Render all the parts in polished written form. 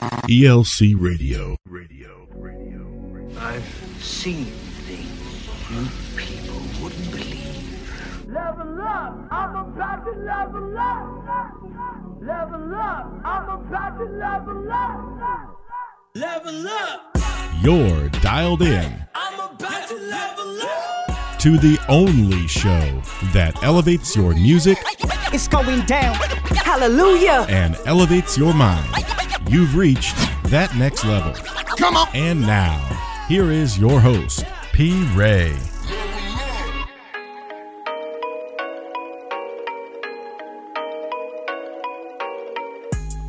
ELC Radio. I've seen things you people wouldn't believe. Level up! I'm about to level up! Level up! I'm about to level up! Level up! You're dialed in. I'm about to level up! To the only show that elevates your music. It's going down. Hallelujah! And elevates your mind. You've reached that next level. Come on! And now, here is your host, P. Ray.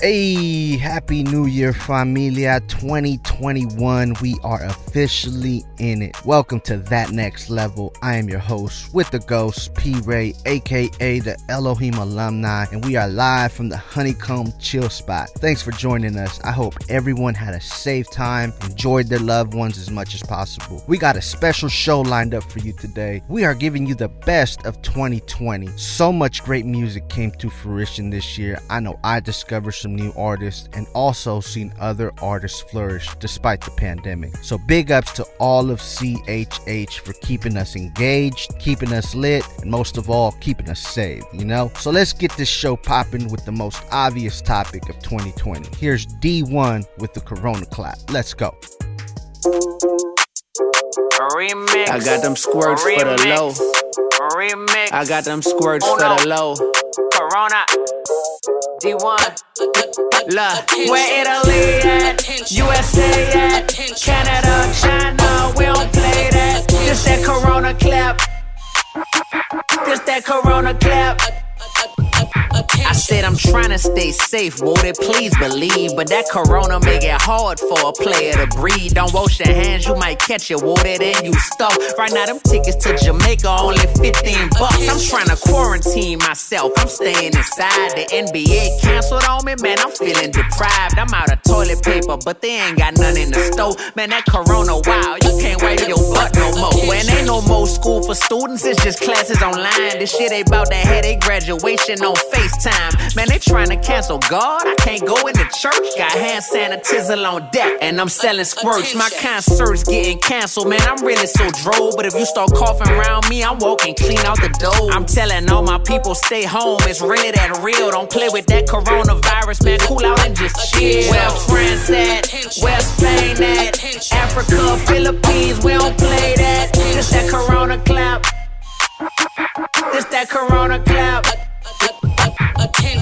Hey, happy new year, familia. 2021, we are officially in it. Welcome to That Next Level. I am your host with the ghost, P. Ray, aka the Elohim alumni, and we are live from the Honeycomb chill spot. Thanks for joining us. I hope everyone had a safe time, enjoyed their loved ones as much as possible. We got a special show lined up for you today. We are giving you the best of 2020. So much great music came to fruition this year. I know I discovered some new artists and also seen other artists flourish despite the pandemic. So big ups to all of CHH for keeping us engaged, keeping us lit, and most of all, keeping us saved, you know? So let's get this show popping with the most obvious topic of 2020. Here's D1 with the Corona Clap. Let's go. Remix. I got them squirts Remix. For the low. Remix. I got them squirts Uno. For the low. Corona. D1. Look, where Italy at, USA at, Canada, China, we don't play that. Just that Corona clap. Just that Corona clap. I said I'm tryna stay safe, won't it please believe? But that Corona make it hard for a player to breathe. Don't wash your hands, you might catch it, won't it? And you stuck. Right now them tickets to Jamaica only $15. I'm tryna quarantine myself, I'm staying inside. The NBA canceled on me, man, I'm feeling deprived. I'm out of toilet paper, but they ain't got none in the store. Man, that Corona wild, you can't wipe your butt no more. And ain't no more school for students, it's just classes online. This shit ain't about to have they graduation on FaceTime. Man, they tryna cancel God. I can't go into church. Got hand sanitizer on deck, and I'm selling squirts. My concert's getting canceled. Man, I'm really so droll. But if you start coughing around me, I'm walking clean out the door. I'm telling all my people, stay home. It's really that real. Don't play with that coronavirus, man. Cool out and just chill. Where France at? Where Spain at? Africa, Philippines. We don't play that. Just that Corona clap. Just that Corona clap.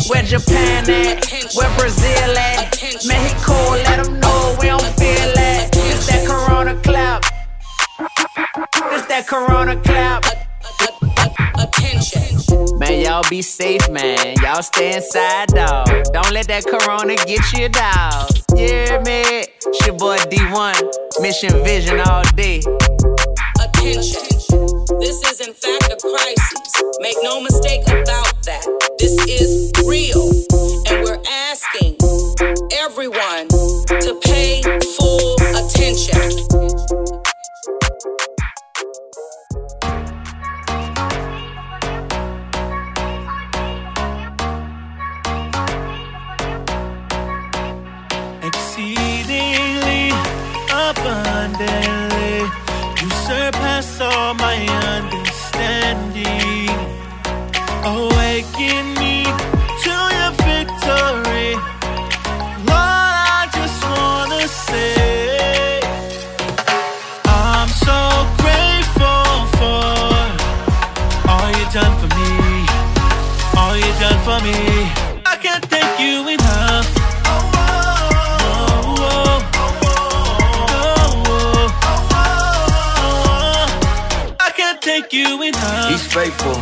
Where Japan at? Where Brazil at? Mexico, let them know we don't feel that. It's that Corona clap. It's that Corona clap. Man, y'all be safe, man. Y'all stay inside, dog. Don't let that Corona get you, dog. You hear me? It's your boy D1. Mission Vision all day. Attention. This is in fact a crisis. Make no mistake about that. This is real. And we're asking everyone to pay full attention. Exceedingly abundantly, you surpass all my understanding. Awaken me to your victory, Lord. I just wanna say I'm so grateful for all you've done for me, all you've done for me. I can't thank you enough. Thank you enough. He's faithful,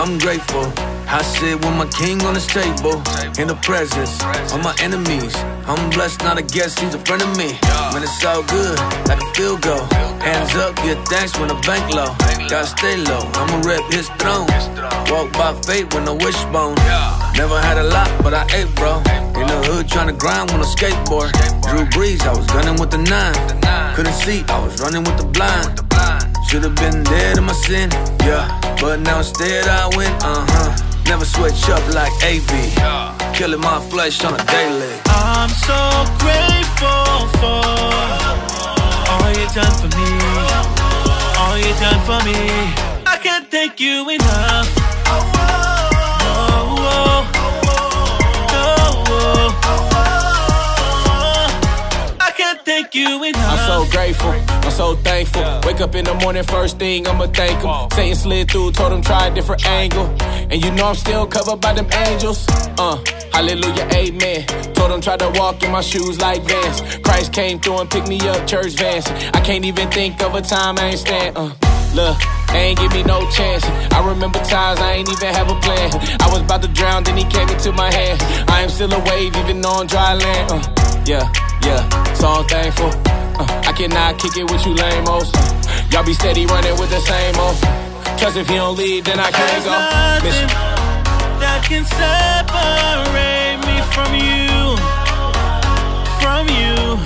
I'm grateful. I sit with my king on his table, in the presence of my enemies. I'm blessed, not a guest, he's a friend of me. When it's all good, like a field goal. Hands up, give thanks when the bank low. Gotta stay low, I'ma rep his throne. Walk by faith with no wishbone. Never had a lot, but I ate, bro. In the hood, tryna grind on a skateboard. Drew Breese, I was gunning with the 9. Couldn't see, I was running with the blind. Should've been dead in my sin, yeah. But now instead I win, Never switch up like AV. Killing my flesh on a daily. I'm so grateful. done for me, all you done for me. I can't thank you enough. Thank you enough. I'm so grateful, I'm so thankful. Wake up in the morning, first thing I'ma thank him. Satan slid through, told him try a different angle. And you know I'm still covered by them angels. Hallelujah, amen. Told him try to walk in my shoes like Vance. Christ came through and picked me up, church Vance. I can't even think of a time I ain't stand. Look, they ain't give me no chance. I remember times I ain't even have a plan. I was about to drown, then he came into my hand. I am still a wave, even on dry land. So I'm thankful. I cannot kick it with you lame-os. Y'all be steady running with the same old. Trust if you don't leave, then I can't go. There's nothing that can separate me from you. From you.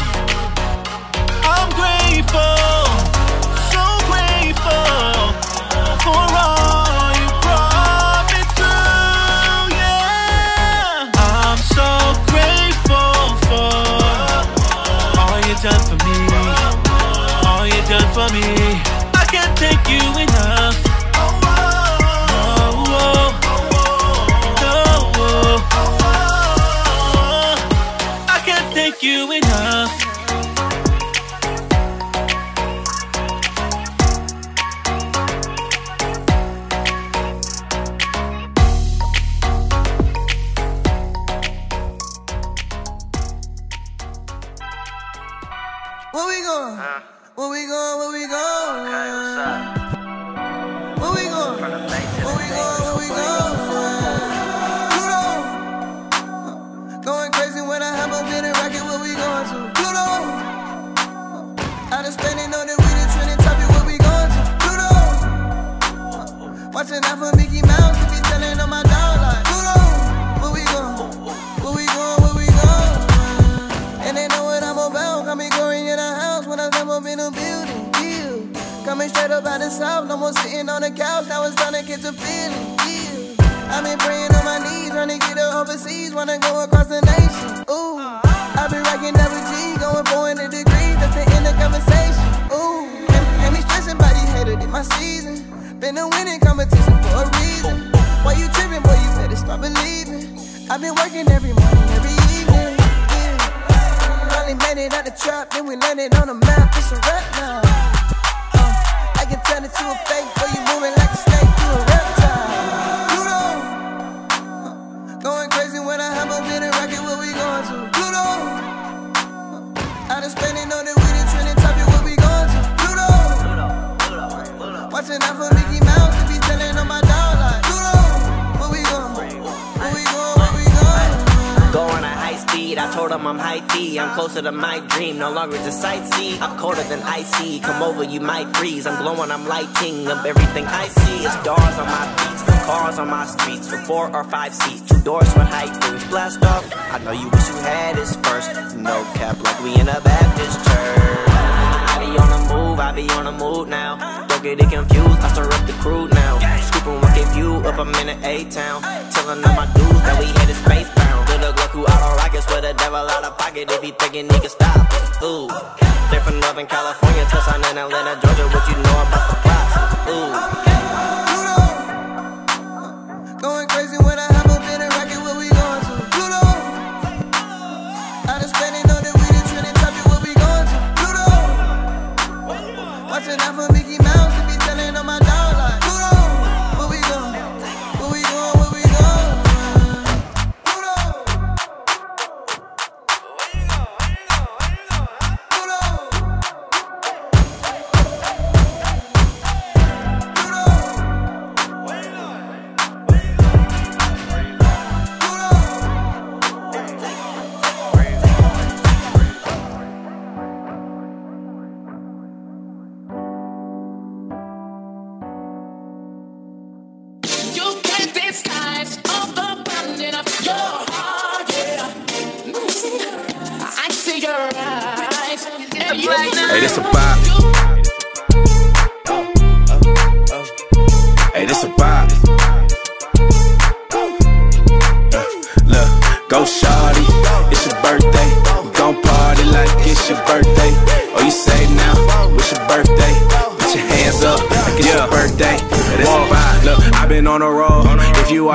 I'm grateful. So grateful for all you brought me through. Yeah. I'm so grateful for done for me, all you done for me. I can't thank you enough. No, I can't thank you enough.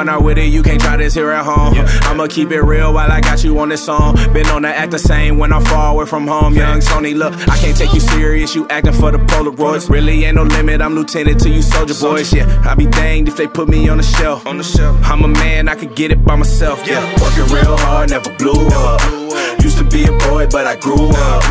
I'm not with it, you can't try this here at home. I'ma keep it real while I got you on this song. Been on the act the same when I'm far away from home. Young Tony, look, I can't take you serious, you acting for the Polaroids. Really ain't no limit, I'm lieutenant to you soldier boys. Yeah, I be danged if they put me on the shelf. I'm a man, I could get it by myself. Yeah, working real hard, never blew up. Used to be a boy, but I grew up.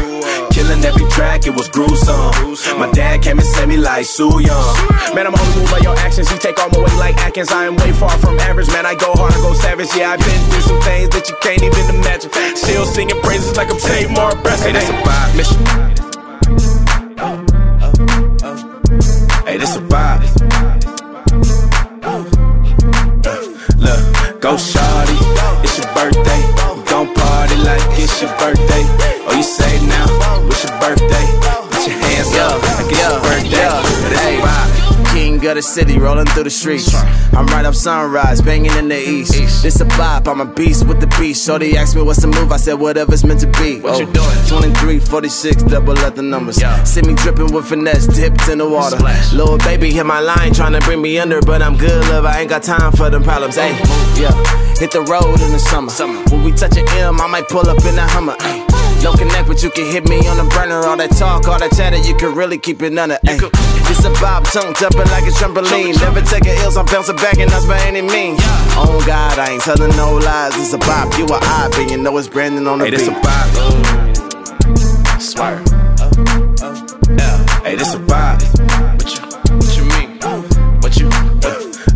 Killing every track, it was gruesome. My dad came and sent me like Soo Young. Man, I'm only moved by your actions. You take all my weight like Atkins. I am way far from average. Man, I go hard, I go savage. Yeah, I've been through some things that you can't even imagine. Still singing praises like I'm St. Mark Preston. Hey, this a vibe mission. Hey, this a vibe. Look, go shawty. It's your birthday. We gon' party like it's your birthday. Oh, you say now. Of the city, rolling through the streets. I'm right up sunrise, banging in the east. This a vibe, I'm a beast with the beast. Shorty asked me what's the move, I said whatever's meant to be. What you doing? 23, 46, double up the numbers. Yeah. See me dripping with finesse, dipped in the water. Splash. Little baby hit my line, trying to bring me under, but I'm good, love, I ain't got time for them problems. Ayy, yeah, hit the road in the summer. When we touch an M, I might pull up in a Hummer. Ay. No connect, but you can hit me on the burner. All that talk, all that chatter, you can really keep it under. Ay. It's a vibe, tongue jumping like a trampoline. Never take a ills, I'm bouncing back and that's by any means. Oh God, I ain't telling no lies. It's a vibe, you a odd, and you know it's Brandon on the beat. Hey, this a vibe. Smart. Hey, this a vibe. What you mean? What you?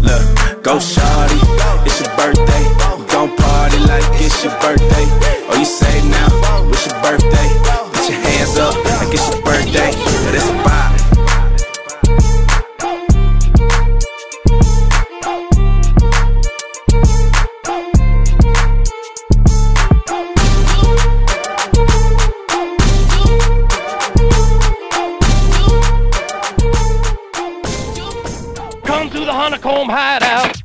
Look, go shawty. It's your birthday. We gon' party like it's your birthday. Oh, you say now, it's your birthday. Put your hands up like it's your birthday. Yeah, this a vibe. Honeycomb Hideout.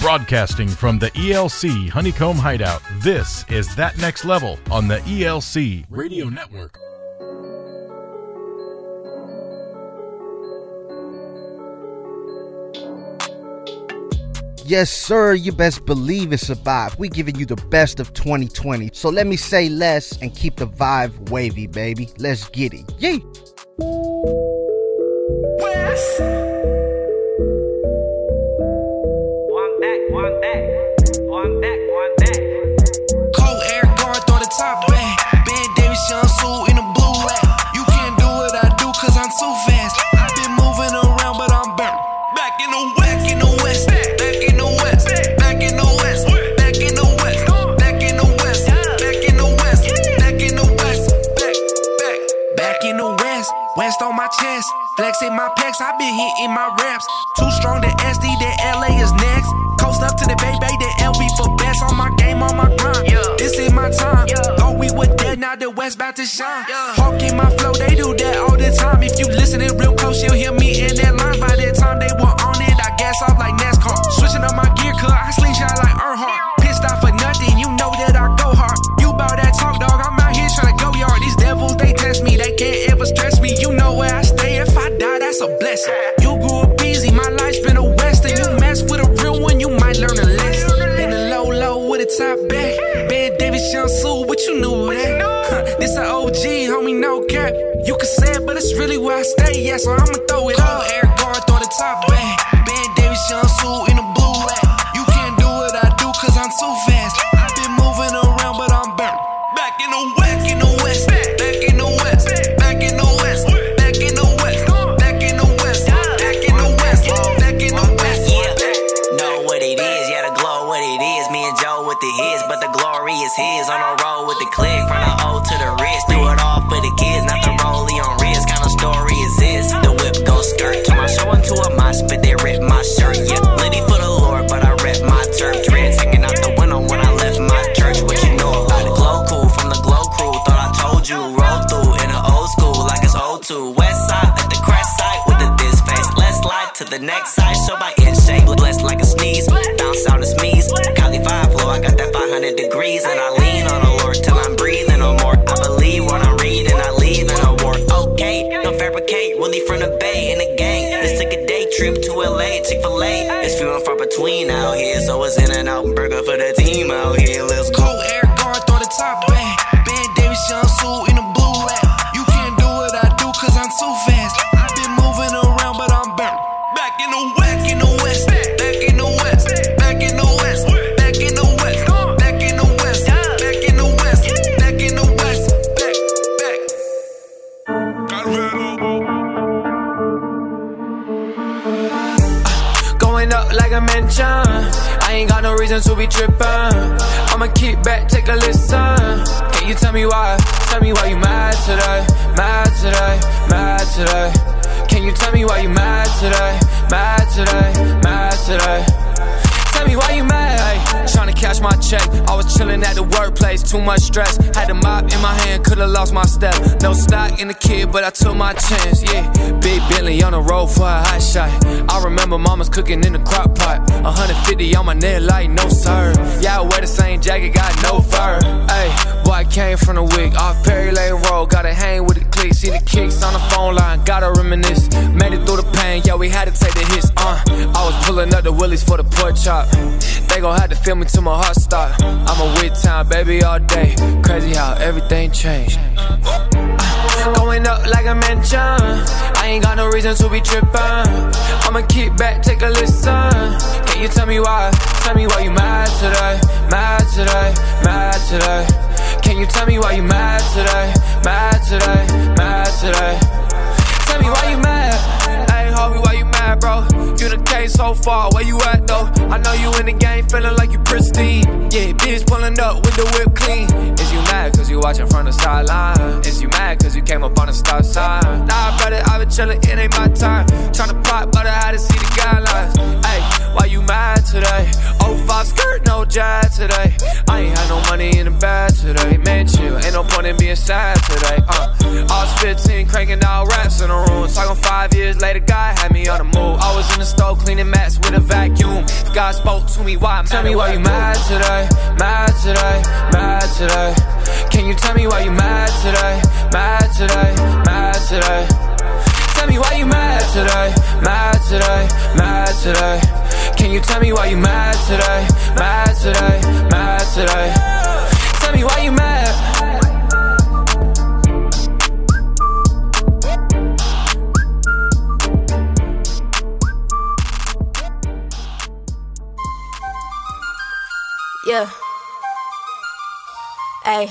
Broadcasting from the ELC Honeycomb Hideout, this is That Next Level on the ELC Radio Network. Yes, sir, you best believe it's a vibe. We giving you the best of 2020. So let me say less and keep the vibe wavy, baby. Let's get it. Yee! West. One back. Cold air guard throw the top back. Ben Davis, Sean Sue in a blue hat. You can't do what I do cause I'm too fast. I've been moving around but I'm back. Back in the west, back in the west, back in the west, back in the west, back in the west, back in the west, back in the west, back in the west, west on my chest. Flexing my pecs, I been hitting my reps. Too strong to SD, then LA is next. Coast up to the Bay, then LV for best. On my game, on my grind, yeah. This is my time, yeah. Oh, we were dead, now the West bout to shine, yeah. Hawking my flow, they do that all the time. If you listening real close, you'll hear me in that line. By that time, they were on it, I gas off like NASCAR. Switching up my gear, cause I slingshot like Earnhardt. Pissed off for nothing, you know that I go hard. You bout that talk, dog, I'm out here tryna go yard. These devils, they test me, they can't ever stress me. You know where I stay, if I die, that's a blessing. You grew up easy, my life's been a West. And you mess with a real one, you might learn a lesson. In the low, low with a top back. Ben Davis, Young Sue, what you knew that? This an OG, homie, no cap. You can say it, but it's really where I stay, yeah, so I'ma throw it up. Air guard, throw the top back. Ben Davis, Young Sue, in the blue hat. You can't do what I do, cause I'm too fast. I've been moving around, but I'm back. Back in the west, back in the west, back in the west, back in the west, back in the west, back in the west, back in the west, back in the west. Yeah, know what it is, yeah, the glow what it is. Me and Joe with the hits, but the glory is his. On the road with the click, from the O to the wrist. Do it all for the kids, not the rollie on wrist. Kind of story is this? The whip go skirt, turn my show into a mosh, but they rip my shirt. Yeah, litty for the Lord, but I rip my turf. Dreads hanging out the window when I left my church. What you know about it? Glow cool from the glow crew. Thought I told you, roll through in an old school like it's old too. West side at the crash site with a this face. Less light to the next side, show by inch shape. Blessed like a sneeze, bounce out a sneeze. Cali 5 flow, I got that 500 degrees. And I lean on the Lord till I'm breathing no more. I believe what I'm reading, I leave in a war. Okay, don't fabricate, Willie from the Bay in the gang. Let's take a day trip to LA, Chick-fil-A. It's few and far between out here. suit in a blue hat. You can't do what I do cause I'm too fast. I've been moving around but I'm back. Back in the west. Back in the west. Back in the west. Back in the west. Back in the west. Back in the west. Back in the west. Back in the west. Back, back. Going up like a mansion. I ain't got no reason to be trippin'. I'ma keep back, take a listen. Can you tell me why you mad today, mad today, mad today? Can you tell me why you mad today, mad today, mad today? Tell me why you mad, ay. Tryna cash my check, I was chillin' at the workplace, too much stress. Had the mop in my hand, could've lost my step. No stock in the kid, but I took my chance, yeah. Big Bentley on the road for a hot shot. I remember mama's cooking in the crock pot. 150 on my neck like no sir. Yeah, I wear the same jacket, got no fur. Ayy, boy, I came from the wig. Off Perry Lane Road, gotta hang with the clique. See the kicks on the phone line, gotta reminisce. Made it through the pain, yeah, we had to take the hits, I was pulling up the willies for the pork chop. They gon' have to feel me till my heart stop. I'm a wit time, baby, all day. Crazy how everything changed. Going up like a mansion. I ain't got no reason to be trippin'. I'ma keep back, take a listen. Can you tell me why you mad today, mad today, mad today? Can you tell me why you mad today, mad today, mad today? Tell me why you mad, hey homie, why you mad, bro? You the case so far, where you at though? I know you in the game, feeling like you pristine. Yeah, bitch pulling up with the whip clean. Is you mad cause you watching from the sideline? Is you mad cause you came up on the stop sign? Nah, brother, I been chillin', it ain't my time. Tryna pop, but I had to see the guidelines. Ayy, why you mad today? 05 skirt, no jive today. I ain't had no money in the bag today. Man, chill, ain't no point in being sad today. I was 15, cranking out raps in the room. Talking 5 years later, God had me on the move. I was in the store cleaning mats with a vacuum. If God spoke to me, why? Tell me why you mad today, mad today, mad today? Can you tell me why you mad today, mad today, mad today? Tell me why you mad today, mad today, mad today? Can you tell me why you mad today, mad today, mad today? Tell me why you mad. Yeah. Ay.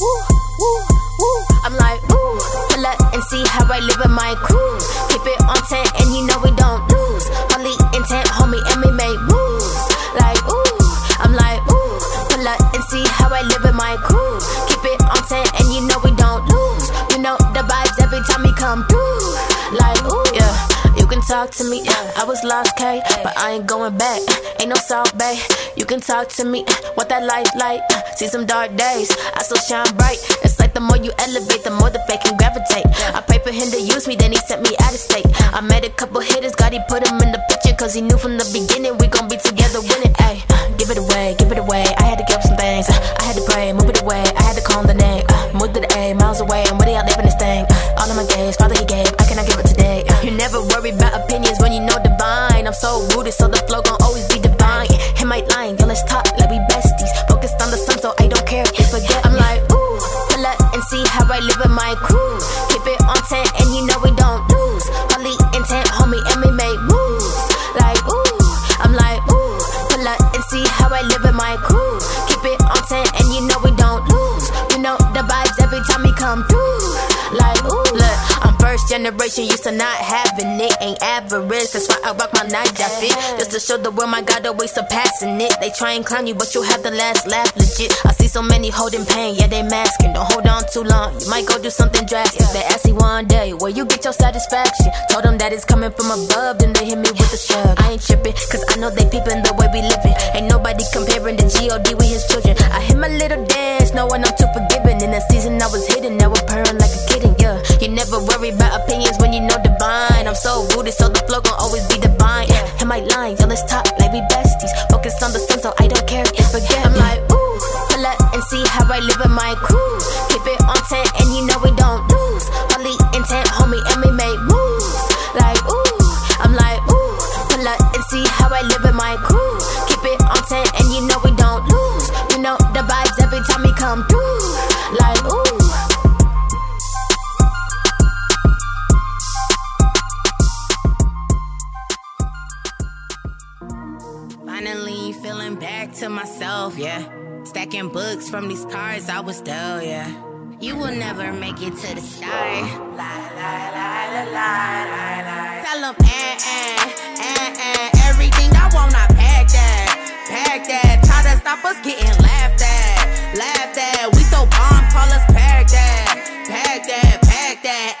Woo, woo, woo. I'm like, ooh, pull up and see how I live with my crew. Keep it on 10 and you know we don't lose. Only intent, homie, and we make moves. Like, ooh, I'm like, ooh, pull up and see how I live with my crew. Keep it on 10 and you know we don't lose. We know the vibes every time we come through. Like, ooh, yeah. You can talk to me, I was lost, K, but I ain't going back, ain't no salt bae. You can talk to me, what that life like, see some dark days, I still shine bright. It's like the more you elevate, the more the fake can gravitate. I prayed for him to use me, then he sent me out of state. I met a couple hitters, God, he put him in the picture, cause he knew from the beginning we gon' be together winning. Ay, give it away, give it away, I had to give up some things, I had to pray, move it away, I had to call him the name, moved to the A, miles away, and where they all living this thing, all of my gaze, Father he gave, I cannot give it today. You never worry about opinions when you know divine. I'm so rooted, so the flow gon' always be divine. Him ain't lying, yo, let's talk like we besties. Focused on the sun, so I don't care if they forget. I'm like, ooh, pull up and see how I live with my crew. Keep it on 10 and you know we don't lose. Holy intent, homie, and we make moves. Like, ooh, I'm like, ooh, pull up and see how I live with my crew. Keep it on 10 and you know we don't lose. We know the vibes every time we come through. Like, ooh, look, I'm first generation, used to not having it. Ain't average, that's why I rock my night jacket. Just to show the world my God always surpassing it. They try and clown you, but you have the last laugh, legit. I see so many holding pain, yeah, they masking. Don't hold on too long, you might go do something drastic. They ask you one day, where you get your satisfaction? Told them that it's coming from above, then they hit me with a shrug. I ain't tripping, cause I know they peeping the way we living. Ain't nobody comparing the G.O.D. with his children. I hit my little dance, knowing I'm too forgiving. In the season I was hidden, now we're purring like a kid. Yeah. You never worry about opinions when you know divine. I'm so rooted, so the flow gon' always be divine. Am I lying? Yo, let's talk like we besties. Focus on the sun, so I don't care if forget. I'm like, ooh, pull up and see how I live with my crew. Keep it on 10 and you know we don't lose. Holy intent, homie, and we make moves. Like, ooh, I'm like, ooh, pull up and see how I live with my crew. Keep it on 10 and you know we don't lose. We know the vibes every time we come. come through like ooh. Finally feeling back to myself, yeah. Stacking books from these cards I was dealt, yeah. You will never make it to the sky. Lie, lie, lie, lie, lie, lie, lie. Tell them, everything I want, I pack that. Pack that. Try to stop us getting laughed at. Laughed at. We so bomb, call us pack that. Pack that, pack that.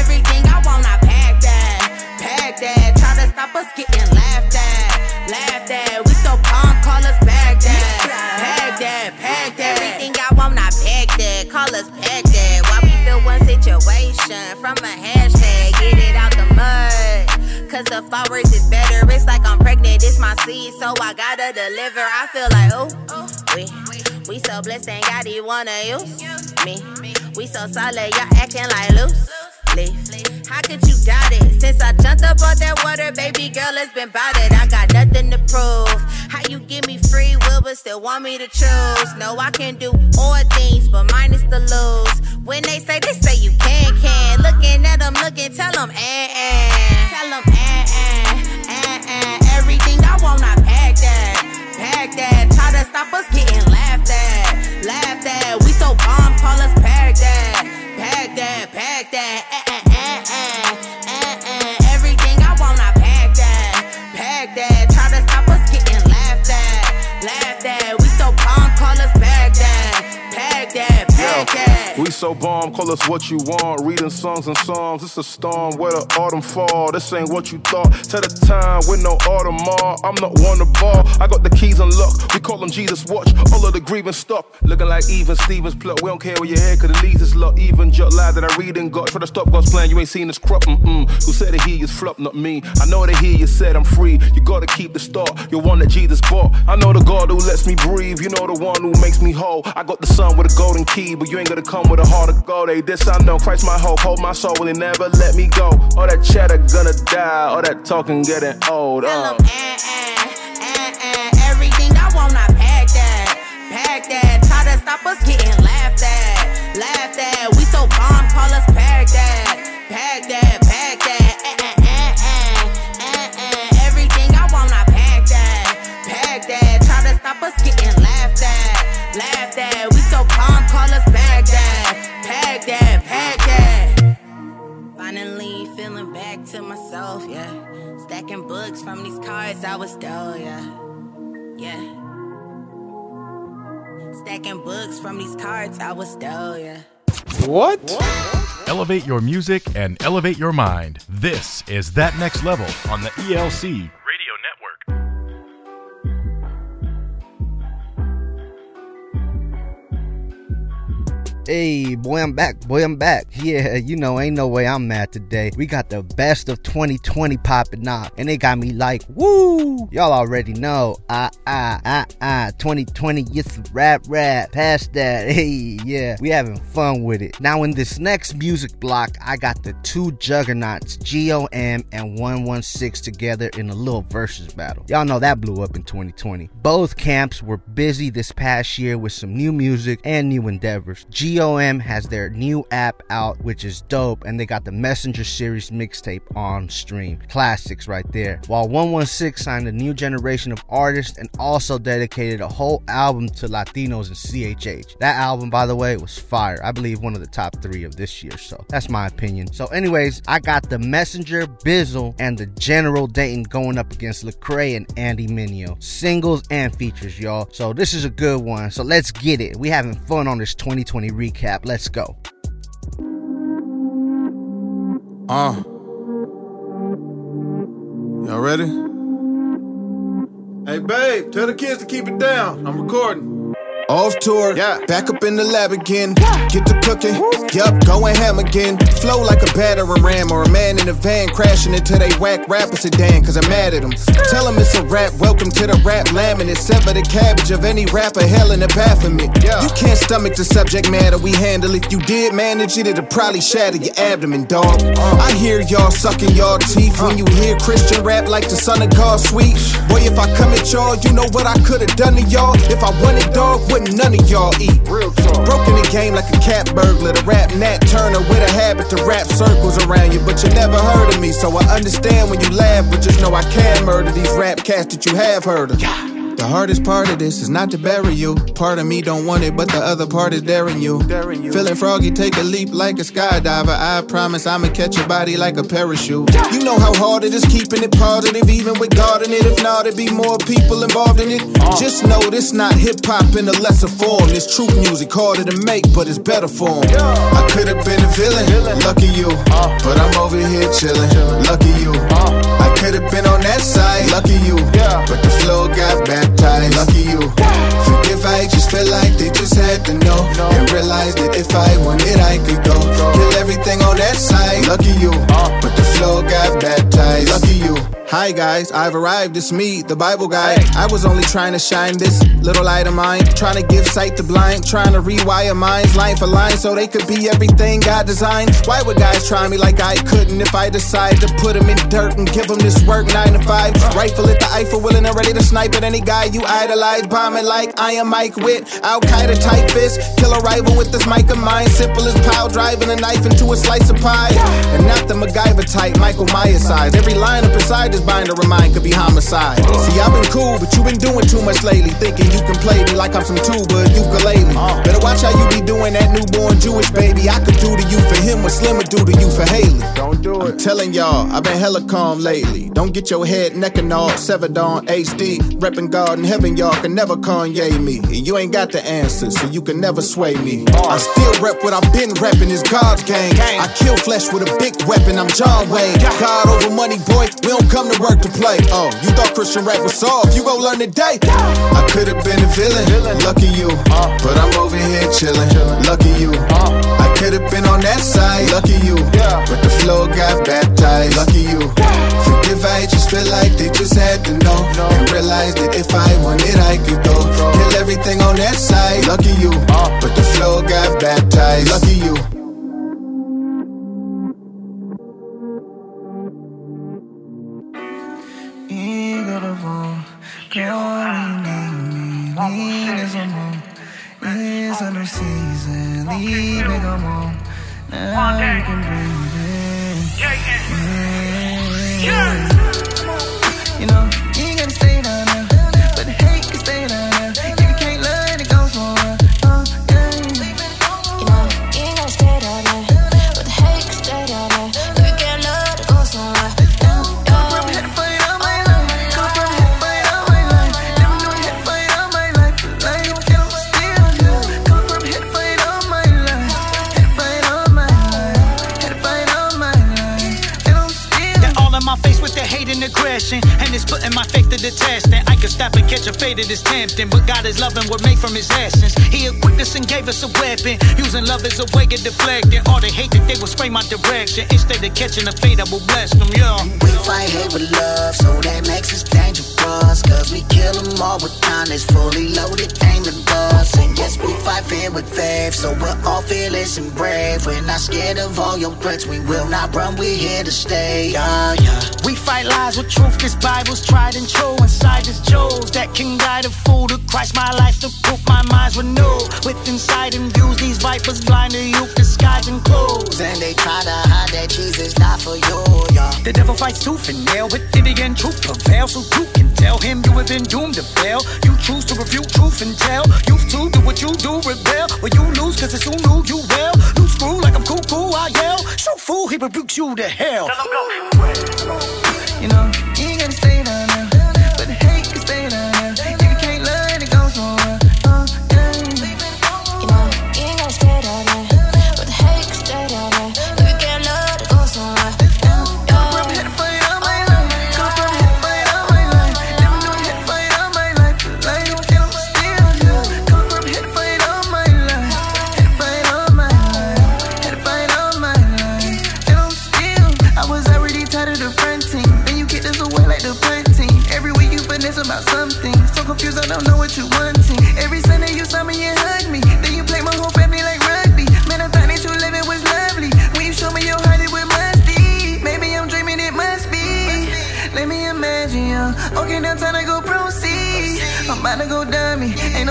Everything I want, I pack that. Pack that. Try to stop us getting laughed at. Laughed at. We so bomb, call us pack that. Pack that, pack that. Everything I want, I pack that. Call us pack that. Why we feel one situation from a hashtag? Get it out the mud. Cause the forwards is better. It's like I'm pregnant, it's my seed, so I gotta deliver. I feel like, oh, we so blessed, ain't got it, wanna use me. We so solid, y'all acting like loose leaf. How could you doubt it? Since I jumped up on that water, baby girl, it's been bout it. I got nothing to prove. How you give me free will, but still want me to choose? No, I can do all things, but minus the lose. When they say you can. Looking at them, looking, tell them, Tell them, Everything I want, I pack that. Pack that. Try to stop us getting laughed at. Laughed at. We so bomb, call us pack that. Pack that, pack that. Everything I want, I pack that. Pack that. Try to stop us getting laughed at. Laughed at. We so bomb, call us pack that. Pack that, pack that. We so bomb, call us what you want. Reading songs and psalms, it's a storm where the autumn fall. This ain't what you thought. Tell the time with no Audemars. I'm not one to ball. I got the keys and luck. We call them Jesus watch. All of the grievance stuck. Looking like even Stevens pluck. We don't care where your head could lead this luck. Even just lie that I read and got. Try to stop God's plan. You ain't seen this crop. Who said that he is flop, not me. I know that he is said I'm free. You gotta keep the start. You're one that Jesus bought. I know the God who lets me breathe. You know the one who makes me whole. I got the sun with a golden key, but you ain't gonna come with a heart of gold. Hey, this I know, Christ my hope, hold my soul, will he never let me go. All that chatter gonna die, all that talking getting old. Tell 'em, everything I want, I pack that, pack that. Try to stop us getting laughed at, laughed at. We so bomb, call us pack that, pack that, pack that. Everything I want, I pack that, pack that. Try to stop us getting laughed at, laughed at. We so bomb, call us pack that. Pack that, pack that. Finally feeling back to myself, yeah. Stacking books from these cards I was dull, yeah. Yeah. Stacking books from these cards I was dull, yeah. What? Elevate your music and elevate your mind. This is That Next Level on the ELC. Hey, boy, I'm back. Yeah, you know, ain't no way I'm mad today. We got the best of 2020 popping off, and it got me like, woo! Y'all already know, 2020, it's rap, past that, hey, yeah, we having fun with it. Now, in this next music block, I got the two juggernauts, GOM and 116, together in a little versus battle. Y'all know that blew up in 2020. Both camps were busy this past year with some new music and new endeavors. GOM has their new app out, which is dope, and they got the Messenger series mixtape on stream. Classics right there. While 116 signed a new generation of artists and also dedicated a whole album to Latinos and CHH. That album, by the way, was fire. I believe one of the top 3 of this year, so that's my opinion. So anyways, I got the Messenger, Bizzle, and the General Dayton going up against Lecrae and Andy Mineo. Singles and features, y'all. So this is a good one. So let's get it. We having fun on this 2020 recap. Let's go. Y'all ready? Hey, babe, tell the kids to keep it down. I'm recording. Off tour, yeah. Back up in the lab again. Yeah. Get to cooking, yup, going ham again. Flow like a battering ram or a man in a van crashing into they whack rapper sedan, cause I'm mad at them. Tell them it's a rap, welcome to the rap laminate. Sever the cabbage of any rapper, hell in the Baphomet. Yeah. You can't stomach the subject matter we handle. If you did manage it, it'll probably shatter your abdomen, dog. I hear y'all sucking y'all teeth when you hear Christian rap like the Son of God sweet. Boy, if I come at y'all, you know what I could've done to y'all. If I wanted, dog, wouldn't none of y'all eat. Broken the game like a cat burglar, the rap Nat Turner with a habit to wrap circles around you. But you never heard of me, so I understand when you laugh, but just know I can murder these rap cats that you have heard of. Yeah. The hardest part of this is not to bury you. Part of me don't want it, but the other part is daring you. Feeling froggy, take a leap like a skydiver. I promise I'ma catch your body like a parachute. You know how hard it is keeping it positive, even with God in it. If not, there'd be more people involved in it. Just know this not hip-hop in a lesser form. This truth music harder to make, but it's better for 'em. I could've been a villain, lucky you. But I'm over here chilling, lucky you. I could've been on that side, lucky you. But the flow got bad. Lucky you. Forgive, I just feel like they just had to know and realize that if I wanted, I could go kill everything on that side. Lucky you, but the flow got baptized. Lucky you. Hi guys, I've arrived, it's me, the Bible guy. I was only trying to shine this little light of mine, trying to give sight to blind, trying to rewire minds line for line so they could be everything God designed. Why would guys try me like I couldn't if I decide to put them in dirt and give them this work 9 to 5? Rifle at the Eiffel, willing and ready to snipe at any guy you idolize, bombing like I am Mike Witt, Al Qaeda type fist, kill a rival with this mic of mine, simple as pow, driving a knife into a slice of pie, and not the MacGyver type, Michael Myers size. Every line up inside this binder of mine could be homicide. See, I've been cool, but you've been doing too much lately, thinking you can play me like I'm some tuba ukulele. Better watch how you be doing that newborn Jewish baby. I could do to you for him what Slim would do to you for Haley. Don't do it. I'm telling y'all, I've been hella calm lately. Don't get your head neck and all severed on HD, reppin' God in heaven, y'all can never Kanye me. And you ain't got the answer, so you can never sway me. I still rep what I've been reppin', it's God's game. I kill flesh with a big weapon, I'm John Wayne. God over money, boy, we don't come to work to play. Oh, you thought Christian rap was soft, you gon' learn today. I could've been a villain, lucky you. But I'm over here chillin', lucky you. I could've been on that side, lucky you. But the flow got baptized, lucky you. Forgive, I just feel like they just had to know and realize that if I wanted, I could go kill everything on that side, lucky you. But the flow got baptized, lucky you. You know, you ain't gotta stay down there, but the hate can stay down there. If you can't love it, it goes for it. You know, you ain't gotta stay down there, but the hate can stay down there. If you can't love it, it goes for it. Kobe Bryant had to fight all my life. Kobe Bryant had to fight all my life. Never knew I had to fight all my life. Like you can't steal it. Kobe Bryant had to fight all my life. Had to fight all my life. Had to fight all my life. They don't steal it. All in my face with the hate and aggression. It's putting my faith to the test, and I could stop and catch a fade that is tempting, but God is loving what made from his essence. He equipped us and gave us a weapon, using love as a way of deflecting all the hate that they will spray my direction. Instead of catching a fade, I will bless them, yeah. We fight hate with love, so that makes us dangerous, cause we kill them all with kindness, fully loaded, aimed at us. And yes, we fight fear with faith, so we're all fearless and brave. We're not scared of all your threats, we will not run, we're here to stay, yeah, yeah. We fight lies with truth, this body was tried and true, inside is Joes that can guide a fool to Christ. My life to proof, my mind's renewed with insight and views. These vipers blind to youth, disguise and clues, and they try to hide that Jesus not for you, yeah. The devil fights tooth and nail, with idiot and truth prevail, so you can tell him you have been doomed to fail. You choose to refute truth and tell, you too do what you do, rebel. Well, you lose, cause it's who knew you well. You screw like I'm cuckoo, I yell. Shoot fool, he rebukes you to hell. Tell him go. You know,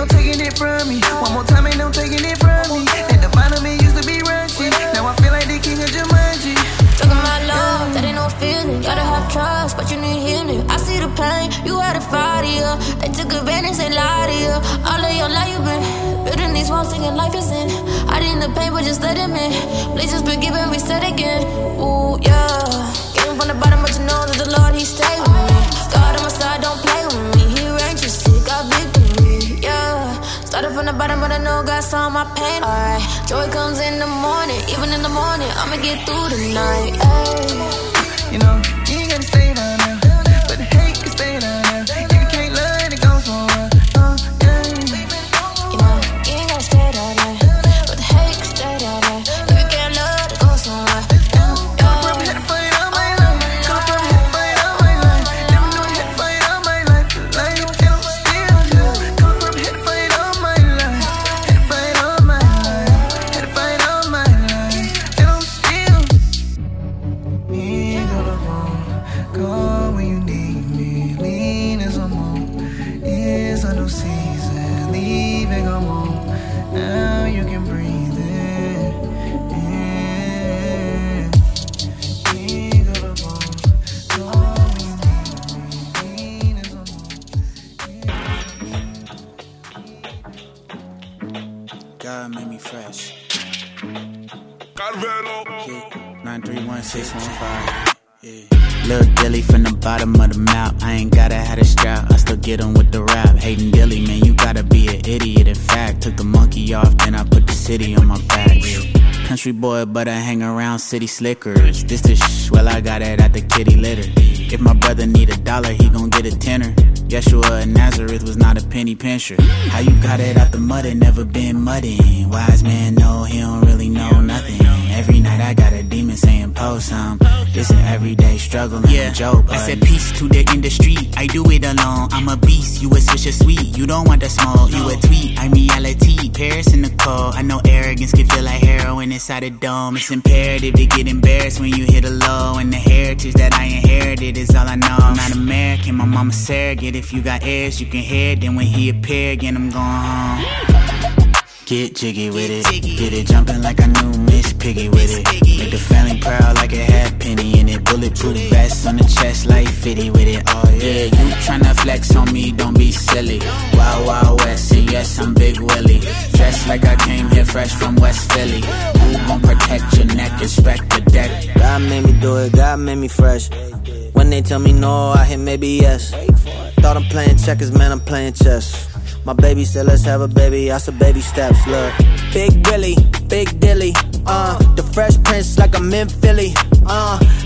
no taking it from me. One more time, ain't no taking it from me. At the bottom, it used to be runchy. Now I feel like the king of Jumanji. Talking my love, that ain't no feeling. Gotta have trust, but you need healing. I see the pain, you had a fight here. They took advantage, they lied here. All of your life, you been building these walls, thinking life is in. Hiding the pain, but just let him in. Please just forgive and reset again. Ooh, yeah. Came from the bottom, but you know that the Lord, he stayed with me. God on my side, don't play with me. He ranked you sick, got victory, yeah. Started from the bottom, but I know God saw my pain, alright. Joy comes in the morning, even in the morning, I'ma get through the night, ay. You know, you ain't gotta stay down there. Get him with the rap, hating Dilly, man, you gotta be an idiot. In fact, took the monkey off, then I put the city on my back. Country boy, but I hang around city slickers. This the shh, well, I got it at the kitty litter. If my brother need $1, he gon' get a tenner. Yeshua and Nazareth was not a penny pincher. How you got it out the mud and never been mudding? Wise man, no, he don't really know nothing. Every night I got a demon saying post some. It's an everyday struggle and a joke. I said peace to the industry, I do it alone. I'm a beast, you a swisher sweet. You don't want the smoke, you a tweet. I'm reality, Paris in the cold. I know arrogance can feel like heroin inside a dome. It's imperative to get embarrassed when you hit a low. And the heritage that I inherited is all I know. I'm not American, my mama surrogate. If you got ears, you can hear it. Then when he appear again, I'm going home. Get jiggy with it, get it jumping like I knew Miss Piggy with it. Make the family proud like it had Penny in it. Bulletproof vest on the chest like 50 with it. Oh yeah, you tryna flex on me, don't be silly. Wild Wild West, and yes I'm Big Willie. Dressed like I came here fresh from West Philly. Who gon' protect your neck, respect the deck. God made me do it, God made me fresh. When they tell me no, I hear maybe yes. Thought I'm playing checkers, man, I'm playing chess. My baby said, let's have a baby. I said, baby steps, look. Big Willie, Big Dilly, the Fresh Prince like I'm in Philly,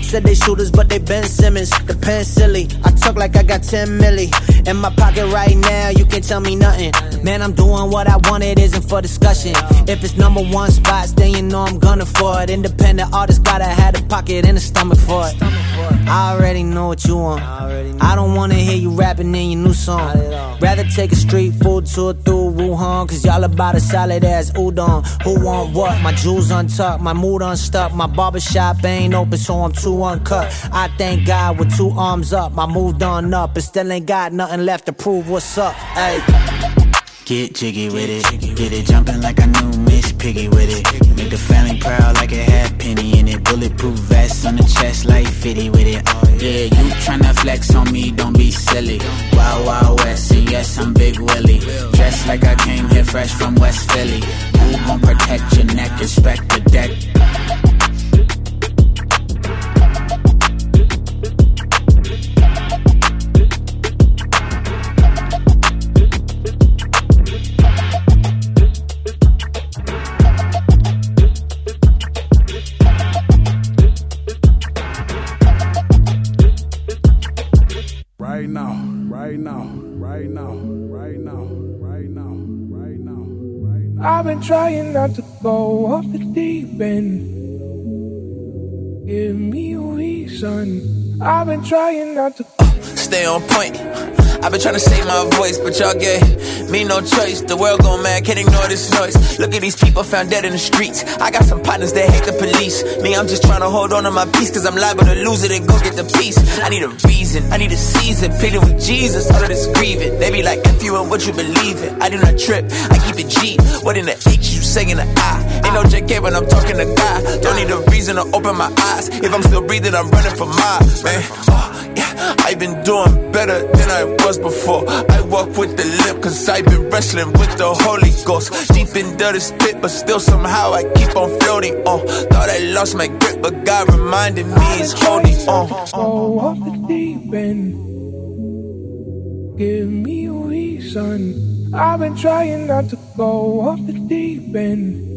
said they shooters, but they Ben Simmons. The pen silly, I talk like I got 10 milli. In my pocket right now, you can't tell me nothing. Man, I'm doing what I want, it isn't for discussion. If it's number one spots, then you know I'm gunning for it. Independent artist, gotta have a pocket and a stomach for it. I already know what you want. I don't wanna hear you rapping in your new song. Rather take a street food tour through Wuhan, cause y'all about a solid ass udon. Who want what? My jewels untucked, my mood unstuck. My barbershop ain't open, so I'm too uncut. I thank God with two arms up. I moved on up, and still ain't got nothing left to prove what's up, ayy. Get jiggy with it, get it jumping like I knew Miss Piggy with it. Make the family proud like it had Penny in it. Bulletproof vest on the chest like 50 with it. Yeah, you tryna flex on me, don't be silly. Wild Wild West, and yes I'm Big Willie. Dressed like I came here fresh from West Philly. Who gon' protect your neck, respect the deck. I've been trying not to go off the deep end. Give me a reason. I've been trying not to stay on point. I been trying to save my voice, but y'all gave me no choice. The world gone mad, can't ignore this noise. Look at these people found dead in the streets. I got some partners that hate the police. Me, I'm just trying to hold on to my peace, cause I'm liable to lose it and go get the peace. I need a reason, I need a season. Pleading with Jesus, all of this grieving. They be like, F you and what you believe in. I do not trip, I keep it G. What in the H, you say in the I. Ain't no JK when I'm talking to God. Don't need a reason to open my eyes. If I'm still breathing, I'm running for mine, man. Oh, yeah. I've been doing better than I was before. I walk with the limp, cause I've been wrestling with the Holy Ghost. Deep in the spit, but still somehow I keep on floating on. Thought I lost my grip, but God reminded me it's holy on. Oh, off the deep end. Give me a reason. I've been trying not to go off the deep end.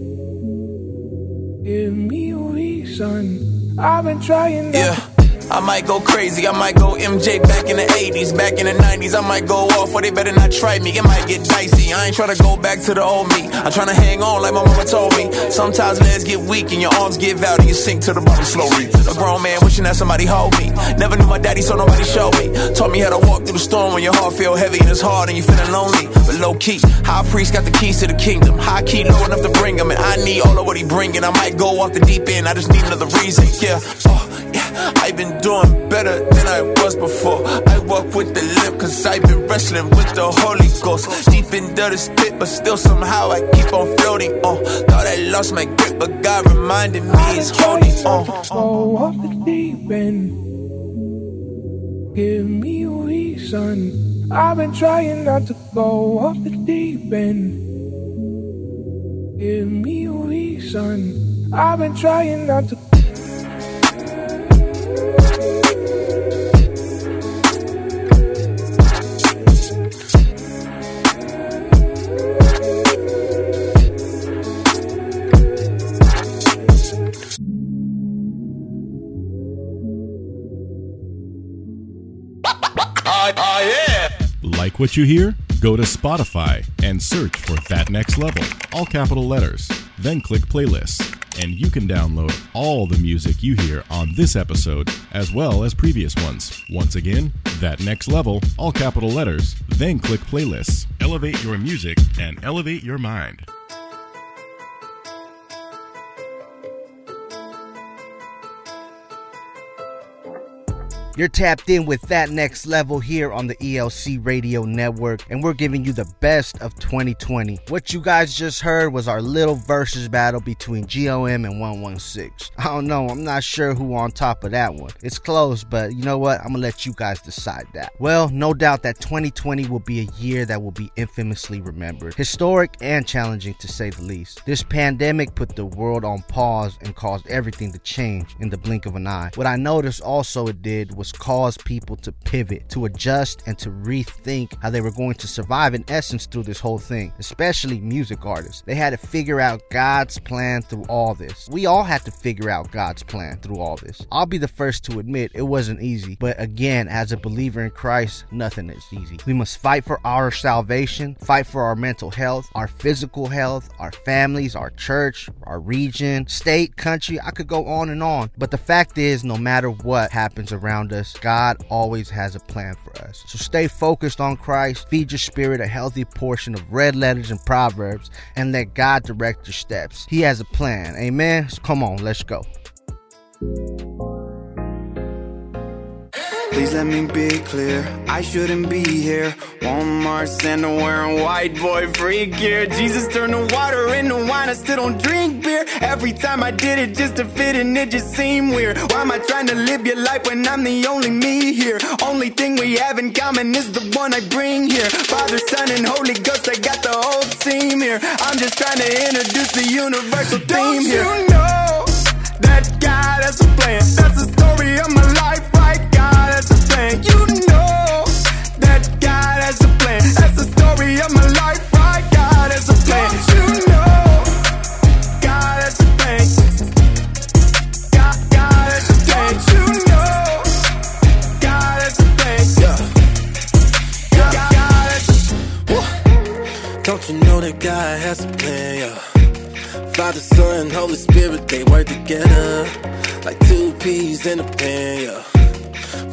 Give me a reason. I've been trying not to. I might go crazy, I might go MJ back in the 80s, back in the 90s. I might go off, or they better not try me, it might get dicey. I ain't tryna go back to the old me, I'm tryna hang on like my mama told me. Sometimes legs get weak and your arms give out and you sink to the bottom slowly. A grown man wishing that somebody hold me. Never knew my daddy, so nobody showed me. Taught me how to walk through the storm when your heart feel heavy and it's hard and you feeling lonely. But low key, high priest got the keys to the kingdom. High key, low enough to bring him, and I need all of what he bringing. I might go off the deep end, I just need another reason, yeah. Oh, yeah, I've been doing better than I was before. I walk with the limp, cause I've been wrestling with the Holy Ghost. Deep in the spit, but still somehow I keep on floating on. Thought I lost my grip, but God reminded me it's holy on. Go off the deep end. Give me a reason. I've been trying not to go off the deep end. Give me a reason. I've been trying not to. Like what you hear? Go to Spotify and search for That Next Level, all capital letters, then click playlists, and you can download all the music you hear on this episode as well as previous ones. Once again, That Next Level, all capital letters, then click playlists. Elevate your music and elevate your mind. You're tapped in with That Next Level here on the ELC Radio Network, and we're giving you the best of 2020. What you guys just heard was our little versus battle between GOM and 116. I don't know, I'm not sure who on top of that one. It's close, but you know what? I'm gonna let you guys decide that. Well, no doubt that 2020 will be a year that will be infamously remembered. Historic and challenging, to say the least. This pandemic put the world on pause and caused everything to change in the blink of an eye. What I noticed also it did was cause people to pivot, to adjust, and to rethink how they were going to survive in essence through this whole thing, especially music artists. They had to figure out God's plan through all this. We all had to figure out God's plan through all this. I'll be the first to admit it wasn't easy, but again, as a believer in Christ, nothing is easy. We must fight for our salvation, fight for our mental health, our physical health, our families, our church, our region, state, country. I could go on and on, but the fact is, no matter what happens around us, God always has a plan for us. So stay focused on Christ, feed your spirit a healthy portion of red letters and proverbs, and let God direct your steps. He has a plan. Amen. So come on, let's go. Please let me be clear, I shouldn't be here. Walmart Santa wearing white boy free gear. Jesus turned the water into wine, I still don't drink beer. Every time I did it just to fit in, it just seemed weird. Why am I trying to live your life when I'm the only me here? Only thing we have in common is the one I bring here. Father, Son, and Holy Ghost, I got the whole team here. I'm just trying to introduce the universal theme. Don't here. Don't you know that God has a plan? That's the story of my life, right? God has a plan. You know that God has a plan. That's the story of my life, right? God has a plan. Don't you know God has a plan? God has a plan. Don't you know God has a plan? Yeah. God has a plan. Don't you know that God has a plan? Yeah. Father, Son, Holy Spirit, they work together like two peas in a pan. Yeah.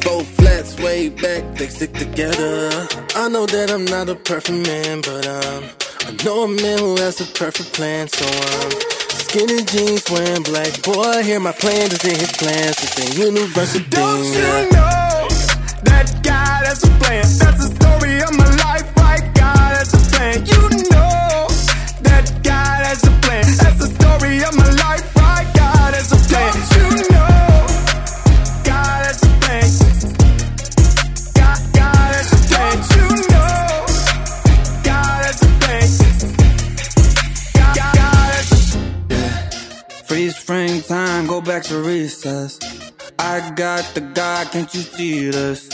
both flats way back, they stick together. I know that I'm not a perfect man, but I know a man who has a perfect plan. So skinny jeans wearing black, boy, here my plan is in his plans. It's a universal thing. Don't you know that God has a plan? That's the story of my life, right? God has a plan. You know that God has a plan. That's the story of my life, right? God has a plan. Don't you know God has a plan? God has a plan. Don't you know God has a plan? God has a plan. Yeah. Freeze frame time, go back to recess. I got the God, can't you see this?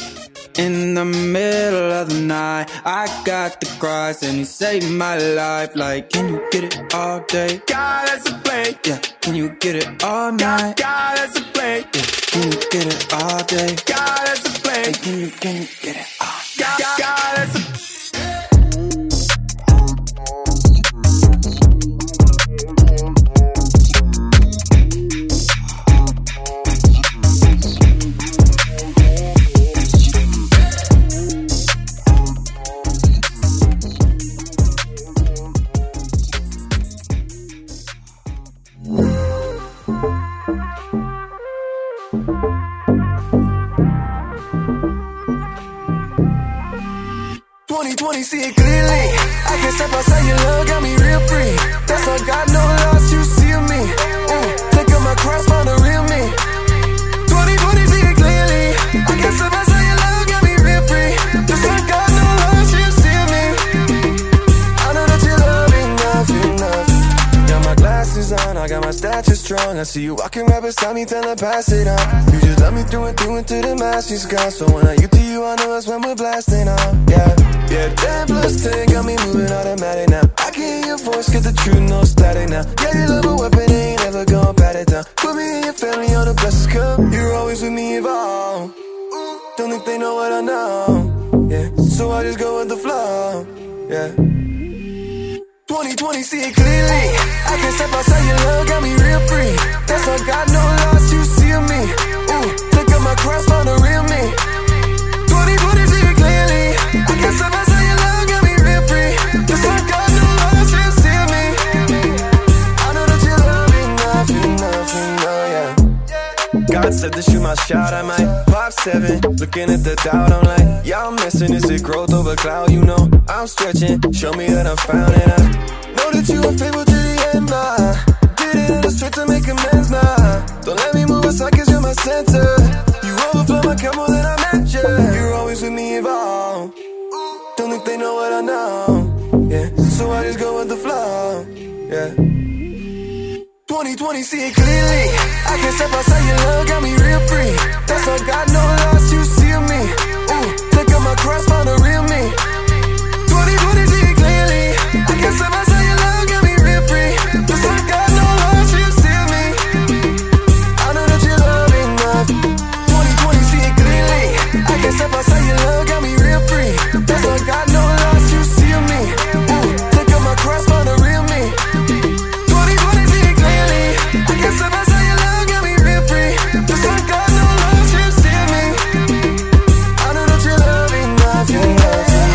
In the middle of the night, I got the Christ and He saved my life. Like, can you get it all day? God has a plan. Yeah, can you get it all night? God has a plan. Yeah, can you get it all day? God has a plan. Hey, can you get it all day? God has a plan. See it clearly. I can step outside your love, got me real free. That's all God, no loss, you see me. Take up my cross, find the real me. 2020, see it clearly. I can step outside your love, got me real free. That's all God, no loss, you see me. I know that you love enough. Got my glasses on, I got my stature strong. I see you walking right beside me, tell her pass it on. You just love me through and to the mask she's gone. So when I get to you, I know that's when we're blasting on. Yeah. Yeah, 10 plus 10 got me moving automatic now. I can hear your voice, get the truth, no static now. Yeah, you love a weapon, ain't ever gonna pat it down. Put me and your family on the blessed cup. You're always with me involved. Don't think they know what I know. Yeah, so I just go with the flow. Yeah. 2020, see it clearly. I can step outside your love, got me real free. That's all God, no loss, you see me. Take up my cross, find the real me. 2020, see it clearly. I can't stop outside your love, got me real free. Just like God, no loss, you see me. I know that you love enough, enough, enough, yeah. God said to shoot my shot, I might pop 7. Looking at the doubt, I'm like, y'all missing. Is it growth over cloud? You know I'm stretching. Show me that I'm found, and I know that you were faithful to the end, nah. Did it in the street to make amends, nah. Don't let me move aside, cause you're my center. You overflow my cup more than I measure. You're always with me involved. Don't think they know what I know, yeah. So I just go with the flow, yeah. 2020, see it clearly. I can step outside your love, got me real free. That's all God, no loss, you see me. Take up my cross, find the real me. 2020, see it clearly. I can step outside your love, got me real free. That's all God, no loss, you see me. I know that you love enough. 2020, see it clearly. I can step outside your love, got me real free. That's all God, no loss, you see me. Take up my cross, for the real me. 2020, see it clearly. I can step outside your love, got me real free. That's all God, no loss, you see me. I know that you love enough, you love enough, yeah.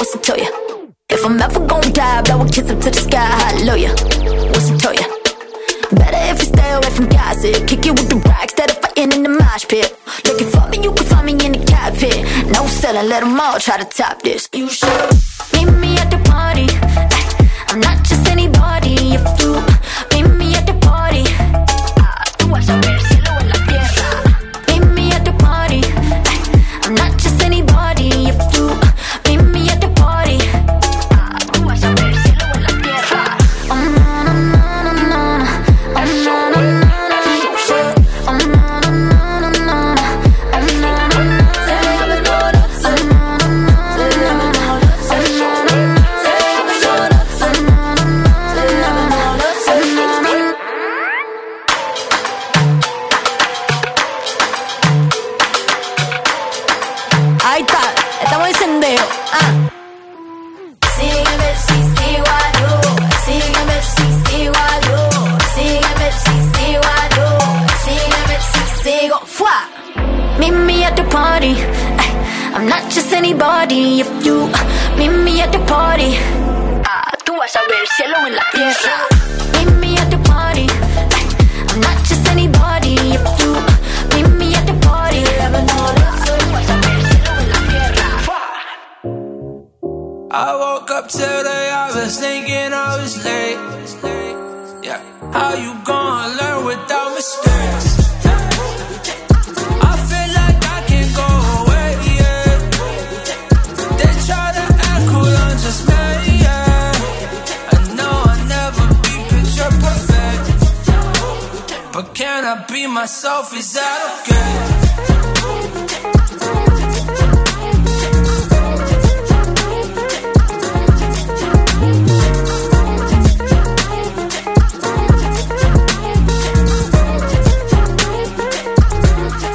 what's it to you? If I'm ever gonna dive, I will kiss up to the sky, hallelujah. What's it to you? Better if you stay away from gossip. Kick it with the rock instead of fighting in the mosh pit. Looking for me, you can find me in the cockpit. No selling, let them all try to top this. You should meet me at the party. I'm not just anybody. If you meet me at the party, tú vas a ver cielo en la tierra. Meet me at the party. I'm not just anybody. If you meet me at the party, tú vas a ver cielo en la tierra. Oh no no no no no. Oh no no no no. Oh no no no no. Oh no no no. Se me olvida. Oh no no no no. Se me olvida. Oh no no no. Ahí está, estamos encendidos. Sígueme si sigo a yo. Sígueme si sigo a yo. Sígueme si sigo a yo. Sígueme si sigo. Fua. Meet me at the party. I'm not just anybody. If you meet me at the party, tú vas a ver cielo en la tierra. Meet me at the party. I'm not just anybody. If you meet me at the party, tú vas a ver cielo en la tierra. I woke up today, I was thinking I was late. Yeah. How you gonna learn without mistakes? I feel like I can't go away, yeah. They try to act cool, I'm just mad, yeah. I know I'll never be picture perfect, but can I be myself, is that okay?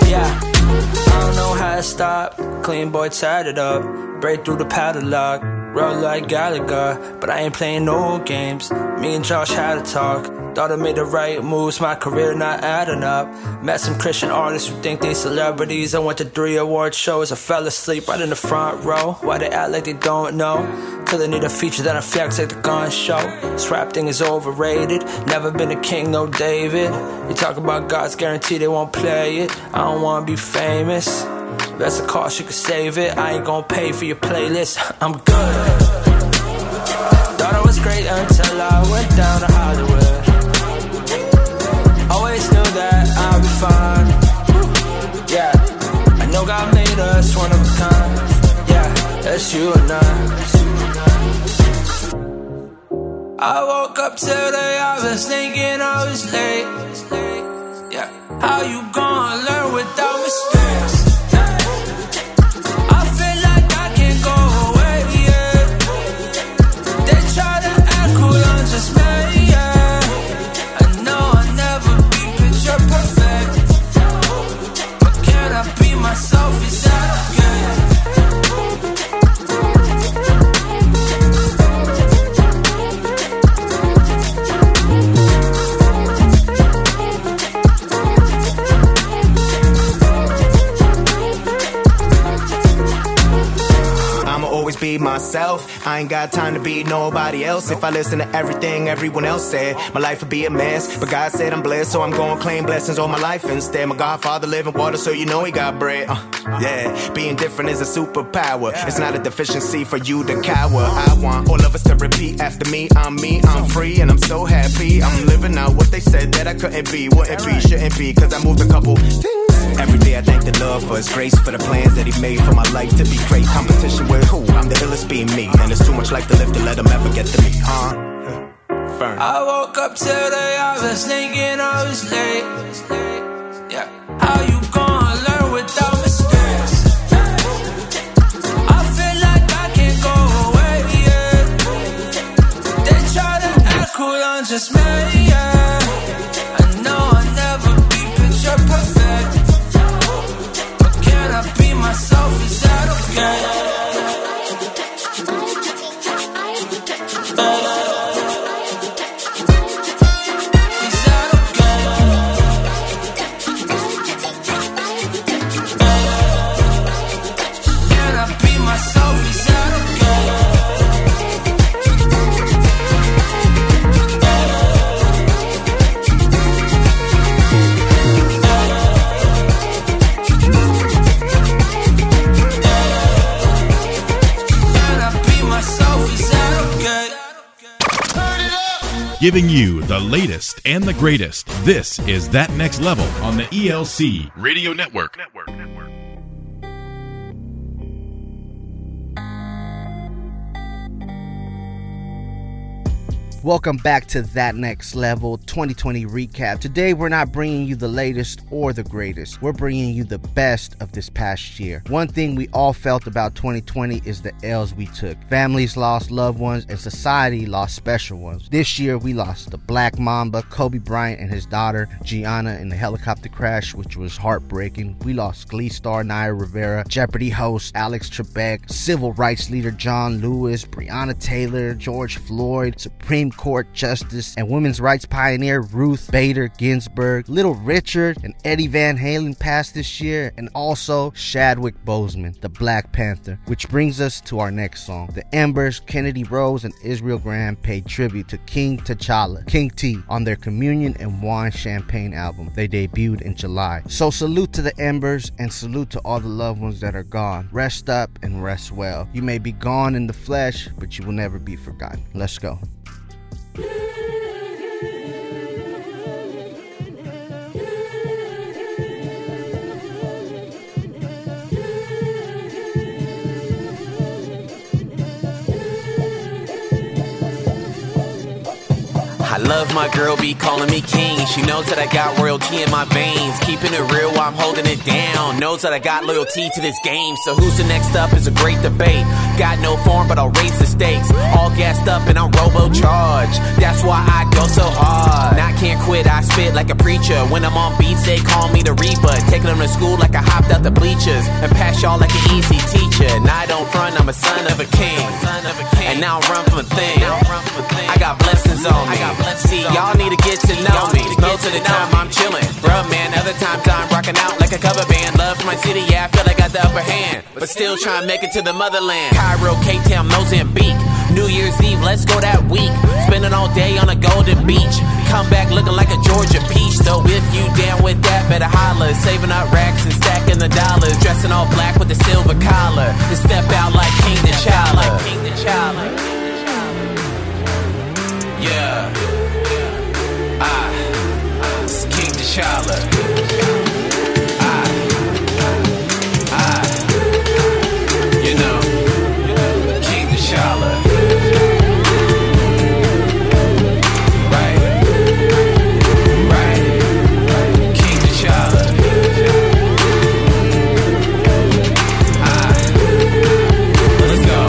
Yeah, I don't know how to stop. Clean boy tied it up. Break through the padlock. Roll like Gallagher, but I ain't playing no games. Me and Josh had a talk. Thought I made the right moves, my career not adding up. Met some Christian artists who think they celebrities. I went to 3 award shows, I fell asleep right in the front row. Why they act like they don't know? Till they need a feature that I flex like the gun show. This rap thing is overrated, never been a king, no David. You talk about God's guarantee, they won't play it. I don't wanna be famous, that's a cost, you can save it. I ain't gonna pay for your playlist, I'm good. Thought I was great until I went down to Hollywood. Always knew that I'd be fine. Yeah, I know God made us one of a kind. Yeah, that's you and I. I woke up today, I was thinking I was late. Yeah, how you gonna learn without mistakes? I feel like I can't go away, yeah. They try to act cool, I'm just mad, yeah. Myself is that okay? I'ma always be myself. I ain't got time to be nobody else. If I listen to everything everyone else said, my life would be a mess. But God said I'm blessed, so I'm gonna claim blessings all my life instead. My Godfather living water, so you know he got bread. Yeah, being different is a superpower. It's not a deficiency for you to cower. I want all of us to repeat after me. I'm free and I'm so happy. I'm living out what they said that I couldn't be, wouldn't be, shouldn't be, cause I moved a couple things. Every day I thank the Lord for his grace, for the plans that he made for my life to be great. Competition with who? I'm the illest being me, and it's too much life to live to let him ever get to me. Firm. I woke up today, I was thinking I was late. Yeah. How you gonna learn without mistakes? I feel like I can't go away, yeah. They try to act cool, I'm just mad, yeah. I know I'll never be picture perfect, but can I be myself, is that okay? Is that okay? giving you the latest and the greatest. This is That Next Level on the ELC Radio Network. Welcome back to That Next Level 2020 recap. Today we're not bringing you the latest or the greatest. We're bringing you the best of this past year. One thing we all felt about 2020 is the L's we took. Families lost loved ones and society lost special ones. This year we lost the Black Mamba, Kobe Bryant and his daughter Gianna in the helicopter crash, which was heartbreaking. We lost Glee star Naya Rivera, Jeopardy host Alex Trebek, civil rights leader John Lewis, Breonna Taylor, George Floyd, Supreme Court Justice and women's rights pioneer Ruth Bader Ginsburg. Little Richard and Eddie Van Halen passed this year, and also Chadwick Boseman, the Black Panther, which brings us to our next song. The Embers, Kennedy Rose, and Israel Graham paid tribute to King T'Challa, King T, on their Communion and Wine Champagne album they debuted in July. So salute to the Embers and salute to all the loved ones that are gone. Rest up and rest well. You may be gone in the flesh, but you will never be forgotten. Let's go. I love my girl, be calling me king. She knows that I got royalty in my veins. Keeping it real while I'm holding it down. Knows that I got loyalty to this game. So who's the next up is a great debate. Got no form, but I'll raise the stakes. All gassed up and I'm robo-charged. That's why I go so hard. Now I can't quit, I spit like a preacher. When I'm on beats, they call me the reaper. Taking them to school like I hopped out the bleachers. And pass y'all like an easy teacher. Now I don't front, I'm a son of a king. And now I run from a thing. I got blessings on me. See, y'all need to get to know me. Most of the time I'm chillin', bruh, man. Other times I'm rockin' out like a cover band. Love for my city, yeah, I feel I got the upper hand. But still trying to make it to the motherland. Cairo, Cape Town, Mozambique. New Year's Eve, let's go that week. Spending all day on a golden beach. Come back looking like a Georgia peach. So if you down with that, better holler. Saving up racks and stacking the dollars. Dressing all black with a silver collar. And step out like King T'Challa. Yeah. It's King T'Challa. You know, King T'Challa. Right, right, King T'Challa. Let's go,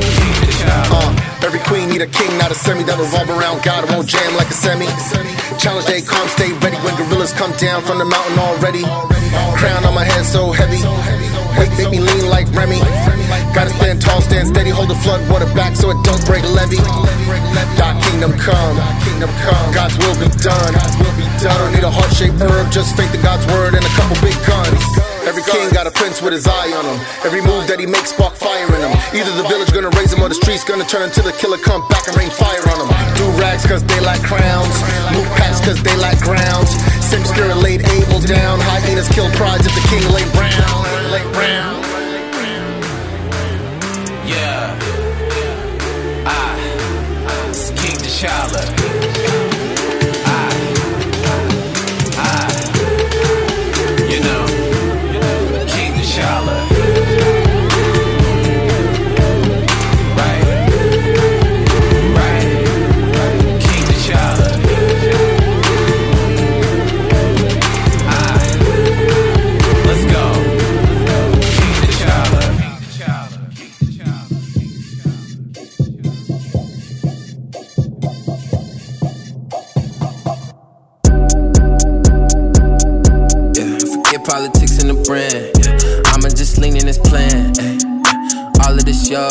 King T'Challa. Every queen need a king, not a semi. That revolve around God, won't jam like a semi. Challenge day come, stay ready when gorillas come down from the mountain already. Crown on my head so heavy, weight make me lean like Remy. Gotta stand tall, stand steady, hold the flood water back so it don't break levee. Thy kingdom come, God's will be done. I don't need a heart-shaped herb, just faith in God's word and a couple big guns. Every king got a prince with his eye on him. Every move that he makes spark fire in him. Either the village gonna raise him or the streets gonna turn into the killer. Come back and rain fire on him. Do rags cause they lack crowns. Move packs cause they lack grounds. Sim spirit laid Abel down. Hyenas kill prides if the king lay brown. Yeah. It's King T'Challa.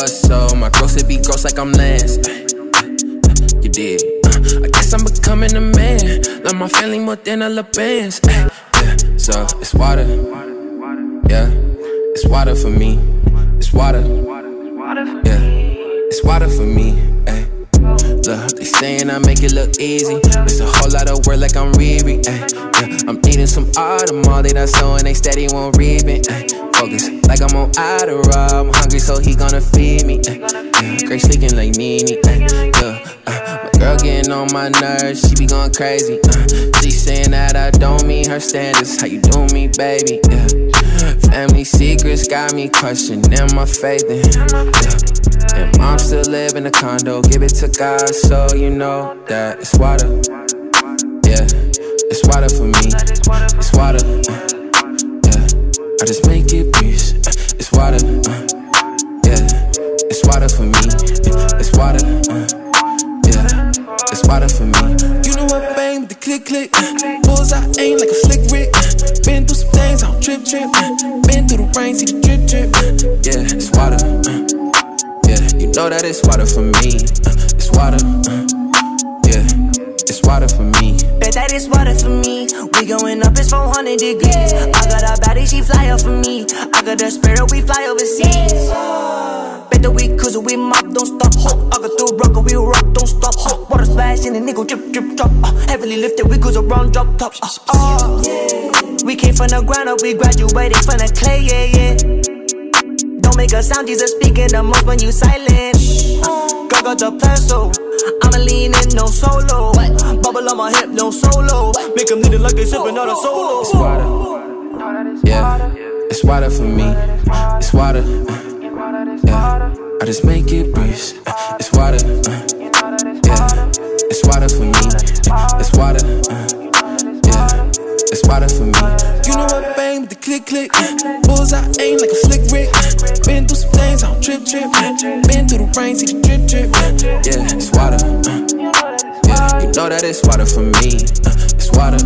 So my gross, it be gross like I'm Lance. You did. I guess I'm becoming a man. Love my family more than I love bands. Yeah. So it's water. Yeah. It's water for me. It's water. Yeah. It's water for me. Ay. Look, they saying I make it look easy. It's a whole lot of work like I'm Riri. Yeah. I'm eating some autumn. All that I saw and they steady won't ribbon. Focus, like I'm on Adderall. I'm hungry so he gonna feed me. Great sleeping like Nene. My girl getting on my nerves, she be going crazy. She saying that I don't meet her standards, how you do me, baby? Yeah. Family secrets got me questioning my faith in him. Yeah. And mom still live in a condo, give it to God so you know that it's water. Yeah, it's water for me, it's water. Yeah, I just make it peace. It's water. Yeah, it's water for me, it's water. It's water for me. You know I bang with the click click, bulls I aim like a slick Rick. Been through some things, I don't trip trip. Been through the rain, see the drip drip. Yeah, it's water. Yeah, you know that it's water for me. It's water. Yeah, it's water for me. Bet that it's water for me. We going up, it's 400 degrees. I got her body, she fly up for me. I got her spirit, we fly overseas. That we cruisin', we mop, don't stop, ho. I go through rock and we rock, don't stop, ho. Water splash and the nigga drip, drip, drop. Heavily lifted, we cruise around, drop tops. Yeah. We came from the ground up, we graduated from the clay, yeah, yeah. Don't make a sound, Jesus speaking the most when you silent. Girl got the plan, so I'ma lean in, no solo. Bubble on my hip, no solo. Make them lean it like they sippin' out a solo. It's water, yeah. It's water for me, it's water. Yeah, I just make it breeze. It's water. Yeah, it's water for me. It's water. Yeah, it's water for me. You know I bang with the click click. Bulls I aim like a slick Rick. Been through some things, I don't trip trip. Been through the rain, see the drip drip. Yeah, it's water. Yeah, you know that it's water for me. It's water.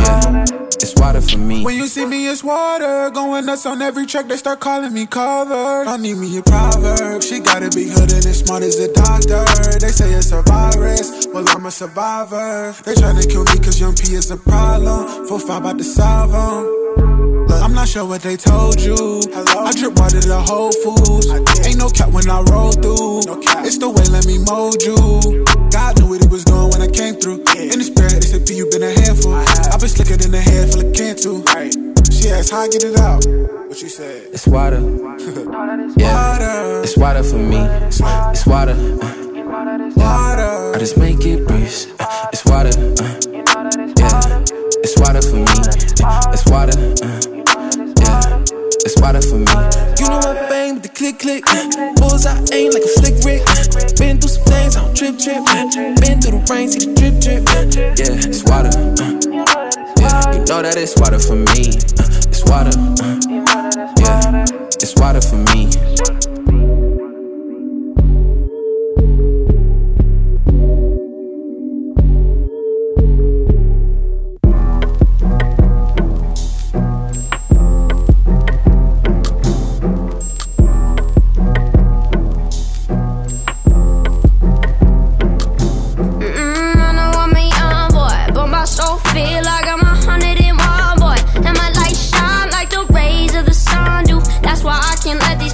Yeah. It's water for me. When you see me, it's water. Going nuts on every track, they start calling me cover. Don't need me a proverb. She got a big hood and as smart as a doctor. They say it's a virus, well I'm a survivor. They tryna kill me cause young P is a problem. 4-5 bout to solve em. Look, I'm not sure what they told you. Hello? I drip water to Whole Foods. Ain't no cap when I roll through, no cap. It's the way let me mold you. God knew what he was doing when I came through, yeah. In the spirit, they said, P, you been a handful. I've been slicker than a handful of can too, right. She asked, how I get it out? What you said? It's water. Yeah, water. It's water for me. It's water. Water. I just make it breeze. It's water. Yeah, it's water for me. It's water. Yeah, it's water for me. You know I bang with the click click. Bulls I aim like a slick Rick. Been through some things, I don't trip trip. Been through the rain, see the drip drip. Yeah, it's water. Yeah, you know that it's water for me. It's water. Yeah, it's water for me.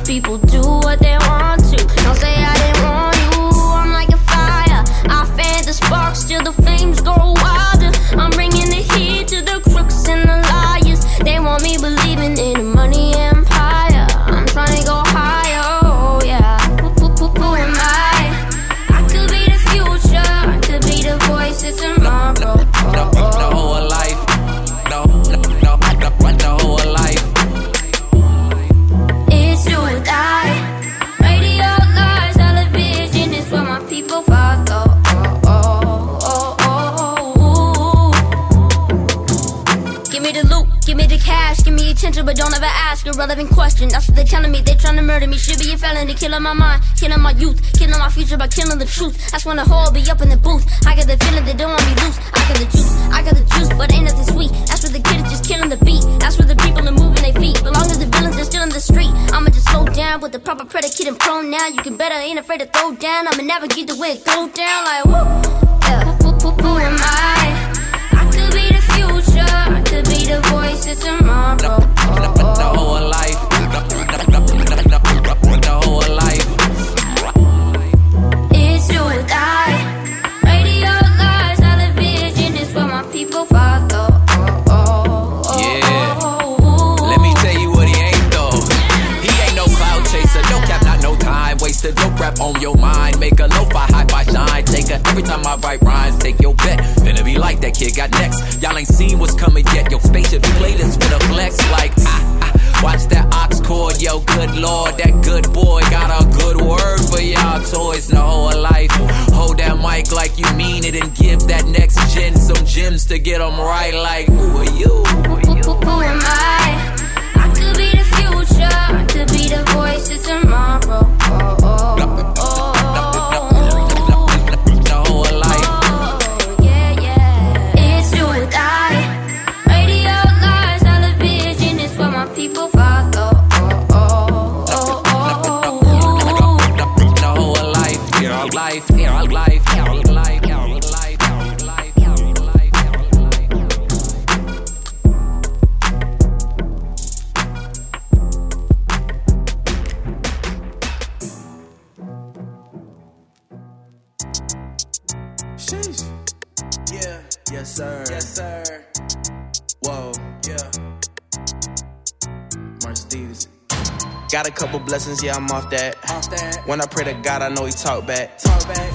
People do what they want to. Don't say I didn't want you. I'm like a fire. I fan the sparks till the flames go wilder. I'm bringing the heat to the crooks and the liars. They want me believing in a money empire. I'm trying to go higher. Oh yeah. Who am I? I could be the future. I could be the voice of tomorrow. The whole life. The whole life. But don't ever ask a relevant question. That's what they're telling me. They're trying to murder me. Should be a felony. Killing my mind, killing my youth, killing my future by killing the truth. That's when the whole be up in the booth. I got the feeling they don't want me loose. I got the juice, but ain't nothing sweet. That's where the kid is just killing the beat. That's where the people are moving their feet. But long as the villains are still in the street, I'ma just slow down with the proper predicate and pronoun. You can bet I ain't afraid to throw down. I'ma navigate the way it go down. Like whoop, yeah. Who am I? I could be the voice of tomorrow. The whole life. The whole life. It's you and I. Radio lies, television is what my people follow. Yeah. Let me tell you what he ain't though. He ain't no cloud chaser, no cap, not no time waster. No crap on your mind, make a lo-fi high-five shine, take a Every time I write rhymes, take your bet. Finna be like that kid got next. Y'all ain't seen what's coming yet. Your spaceship playlist finna flex like watch that ox cord, yo, good lord. That good boy got a good word for y'all toys the whole life. Hold that mic like you mean it and give that next gen some gems to get them right. Like, who are you? Who am I? I could be the future. I could be the voice of tomorrow. Oh, oh, oh, oh. Got a couple blessings, yeah, I'm off that. When I pray to God, I know he talk back.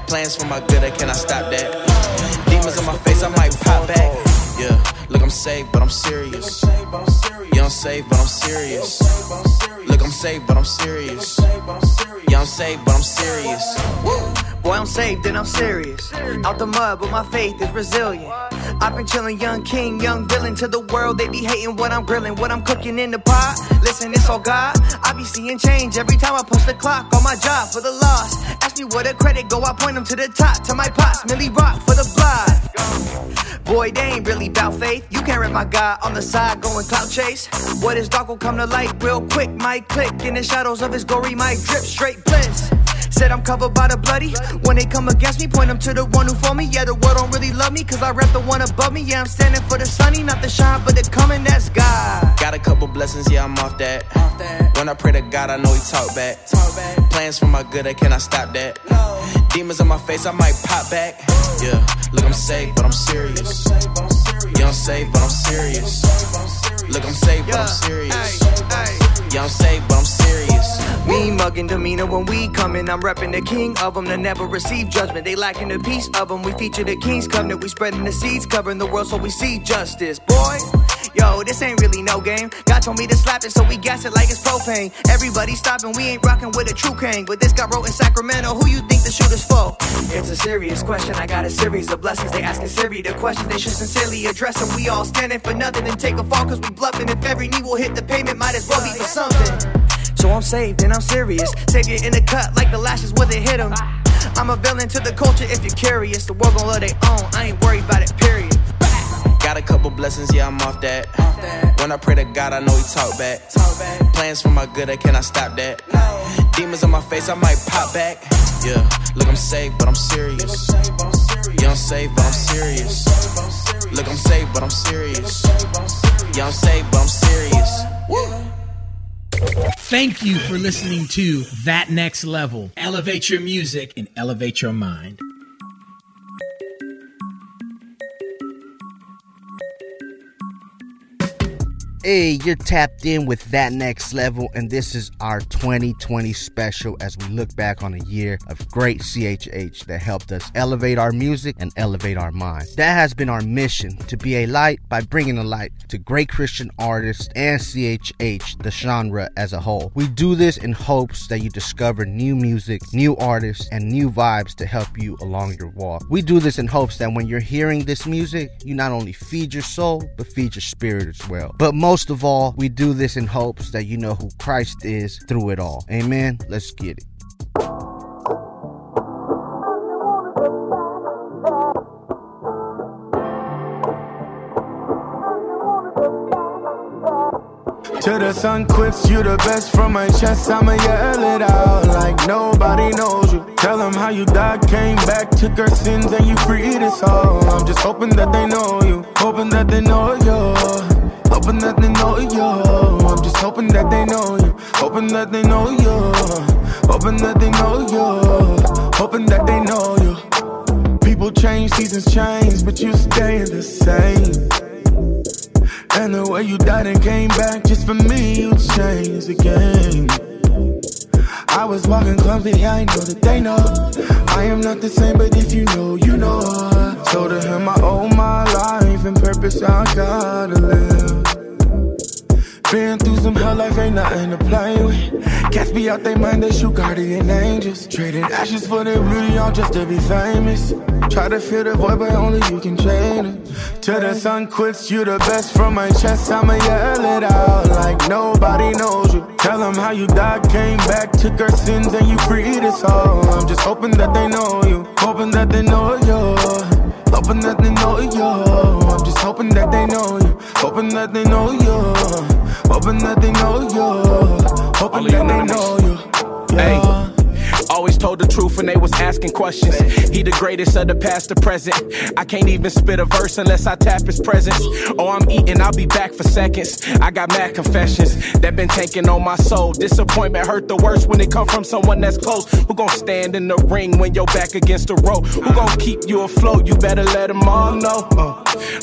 Plans for my good, I cannot stop that. Demons on my face, I might pop back. Yeah, look, I'm saved, but I'm serious. Yeah, I'm saved, but I'm serious. Look, I'm saved, but I'm serious. Yeah, I'm saved, but I'm serious. Boy, I'm saved and I'm serious. Out the mud, but my faith is resilient. I've been chillin', young king, young villain. To the world, they be hating what I'm grillin', what I'm cooking in the pot. Listen, it's all God. I be seeing change every time I push the clock. On my job for the loss. Ask me where the credit go, I point them to the top. To my pops, Millie Rock for the block. Boy, they ain't really bout faith. You can't rip my guy on the side, going clout chase. Boy, this dark will come to light real quick. Might click in the shadows of his glory, might drip straight bliss. Said I'm covered by the bloody. When they come against me, point them to the one who for me. Yeah, the world don't really love me, cause I rep the one above me. Yeah, I'm standing for the sunny, not the shine, but the coming, that's God. Got a couple blessings, yeah, I'm off that. When I pray to God, I know he talk back. Plans for my good, I cannot stop that. Demons on my face, I might pop back. Yeah, look, I'm saved, but I'm serious. Yeah, I'm saved, but I'm serious. Look, I'm saved, but I'm serious. Yeah, I'm saved, but I'm serious. We mugging demeanor when we coming. I'm repping the king of them that never receive judgment. They lacking a piece of them. We feature the king's covenant. We spreading the seeds, covering the world so we see justice. Boy, yo, this ain't really no game. God told me to slap it, so we gas it like it's propane. Everybody stopping, we ain't rocking with a true king. But this guy wrote in Sacramento, who you think the shooter's for? It's a serious question. I got a series of blessings. They asking Siri the questions. They should sincerely address them. We all standing for nothing and take a fall cause we bluffing. If every knee will hit the pavement, might as well be for something. So I'm saved and I'm serious. Savior in the cut like the lashes where they hit him. I'm a villain to the culture if you're curious. The world gon' love they own, I ain't worried about it, period. Got a couple blessings, yeah, I'm off that. When I pray to God, I know he talk back. Plans for my good, I cannot stop that. Demons on my face, I might pop back. Yeah, look, I'm saved, but I'm serious. Yeah, I'm saved, but I'm serious. Look, I'm saved, but I'm serious. Yeah, I'm saved, but I'm serious. Woo! Thank you for listening to That Next Level. Elevate your music and elevate your mind. Hey, you're tapped in with That Next Level, and this is our 2020 special as we look back on a year of great CHH that helped us elevate our music and elevate our mind. That has been our mission, to be a light by bringing a light to great Christian artists and CHH, the genre as a whole. We do this in hopes that you discover new music, new artists, and new vibes to help you along your walk. We do this in hopes that when you're hearing this music, you not only feed your soul, but feed your spirit as well. But most of all, we do this in hopes that you know who Christ is through it all. Amen. Let's get it. Till the sun quits, you the best from my chest. I'ma yell it out like nobody knows you. Tell them how you died, came back, took our sins, and you freed us all. I'm just hoping that they know you, hoping that they know you. Hoping that they know you. I'm just hoping that they know you. Hoping that they know you. Hoping that they know you. Hoping that they know you. People change, seasons change, but you stay the same. And the way you died and came back just for me, you changed the game. I was walking clumsy, I know that they know I am not the same, but if you know, you know. So to him I owe my life and purpose I gotta live. Been through some hell, life ain't nothing to play with. Cats be out they mind, they shoot guardian angels. Trading ashes for their beauty, all just to be famous. Try to fill the void, but only you can train it. Till the sun quits, you the best from my chest. I'ma yell it out like nobody knows you. Tell them how you died, came back, took our sins, and you freed us all. I'm just hoping that they know you, hoping that they know you, hoping that they know you. I'm just hoping that they know you, hoping that they know you, hoping that they know you, hoping that they know you. Yeah. Hey. Always told the truth and they was asking questions. He the greatest of the past to present. I can't even spit a verse unless I tap his presence. Oh, I'm eating, I'll be back for seconds. I got mad confessions that been tanking on my soul. Disappointment hurt the worst when it come from someone that's close. Who gon' stand in the ring when your back against the rope? Who gon' keep you afloat? You better let them all know.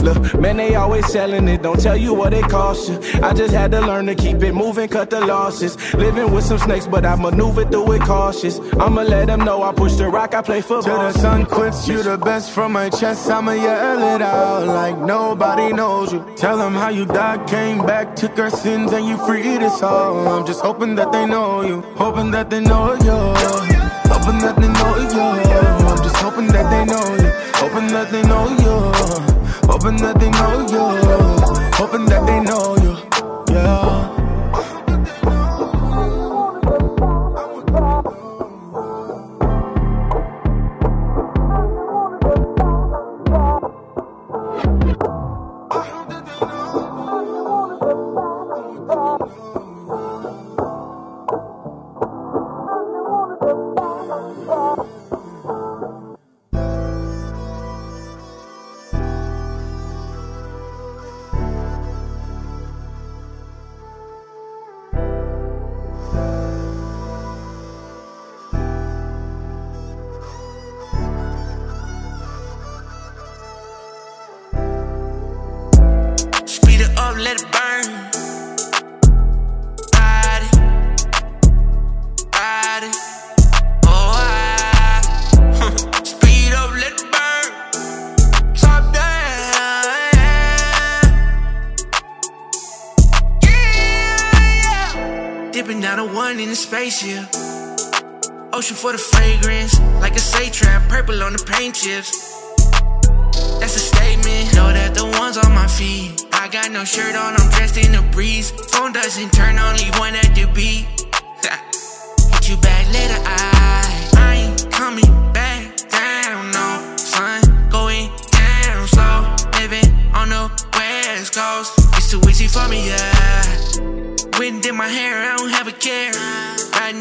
Look, man, they always selling it. Don't tell you what it cost you. I just had to learn to keep it moving, cut the losses. Living with some snakes, but I maneuver through it cautious. I'ma let them know I push the rock, I play football. Till the sun quits, you the best from my chest. I'ma yell it out like nobody knows you. Tell them how you died, came back, took our sins, and you freed us all. I'm just hoping that they know you, hoping that they know you, hoping that they know you. I'm just hoping that they know you, hoping that they know you, hoping that they know you, hoping that they know you. Yeah. Spaceship, ocean for the fragrance, like a satrap, purple on the paint chips. That's a statement. Know that the ones on my feet. I got no shirt on, I'm dressed in the breeze. Phone doesn't turn on, leave one at the beat. Hit you back later, I ain't coming back down, no son. Going down slow, living on the west coast. It's too easy for me, yeah. Wind in my hair, I don't have a care.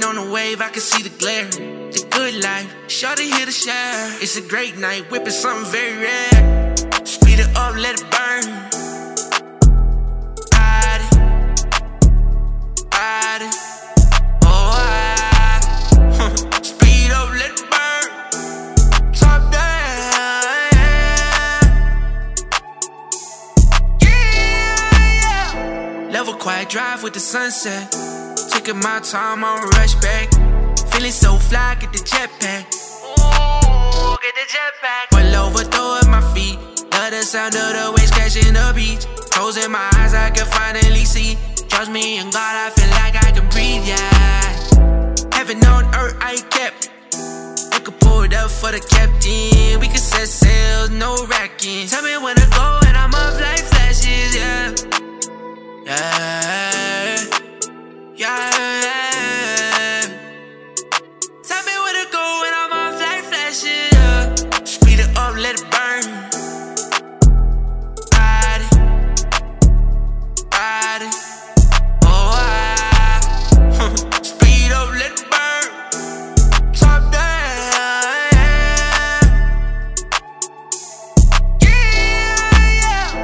On the wave, I can see the glare. The good life, shawty here to share. It's a great night, whipping something very rare. Speed it up, let it burn. Ride it, oh I. Speed up, let it burn. Top down, yeah, yeah. Level quiet drive with the sunset. Taking my time, I'll rush back. Feeling so fly, get the jetpack. Ooh, get the jetpack. Pull over, throw at my feet. Love the sound of the waves catching the beach. Closing my eyes, I can finally see. Trust me and God, I feel like I can breathe, yeah. Heaven on earth, I kept. I could pull it up for the captain. We could set sails, no racking. Tell me when to go and I'm up like flashes, yeah. Yeah. Yeah, tell me where to go when I'm off like flashes. Yeah. Speed it up, let it burn. Ride it, oh I. Speed up, let it burn. Top down, yeah, yeah.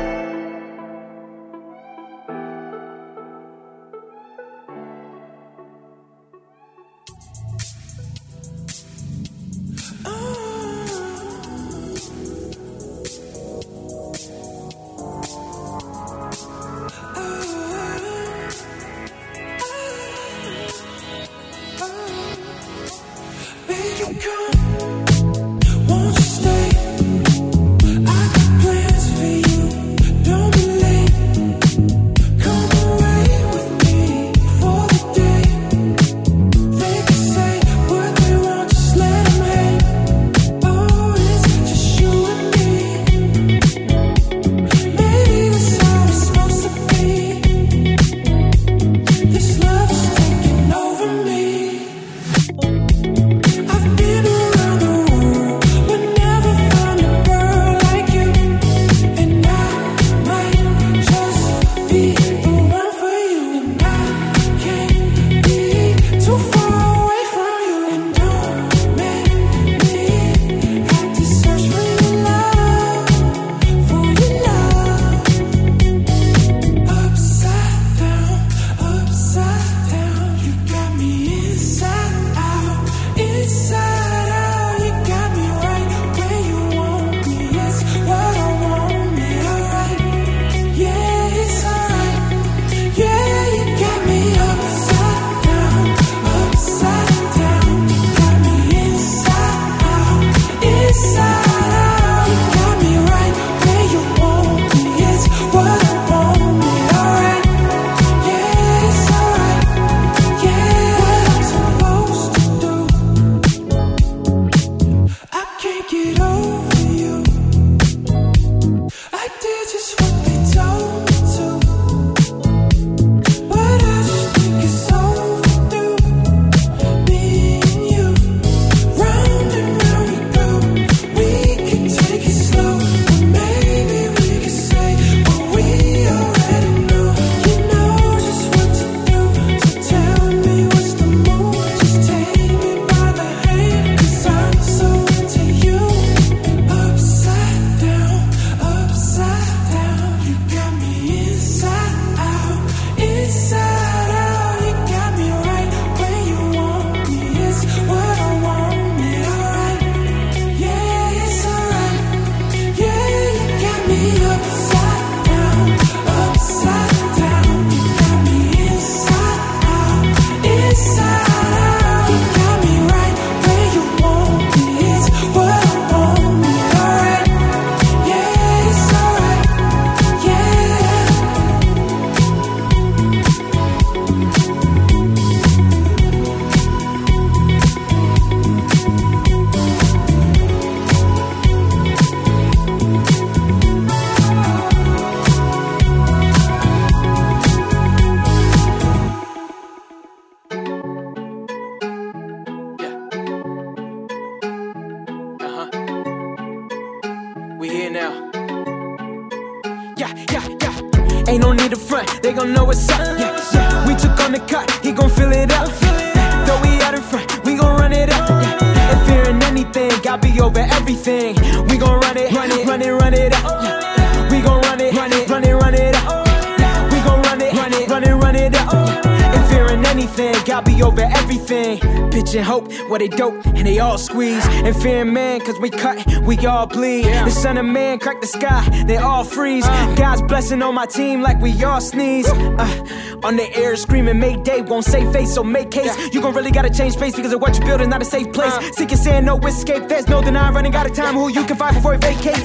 Well, they dope and they all squeeze. And fearing man, cause we cut, we all bleed. The son of man cracked the sky, they all freeze. God's blessing on my team like we all sneeze. On the air screaming Mayday, won't save face, so make haste. You gon' really gotta change pace because of what you're building, not a safe place. Sick and saying no escape, there's no denying running out of time. Who you can find before it vacate?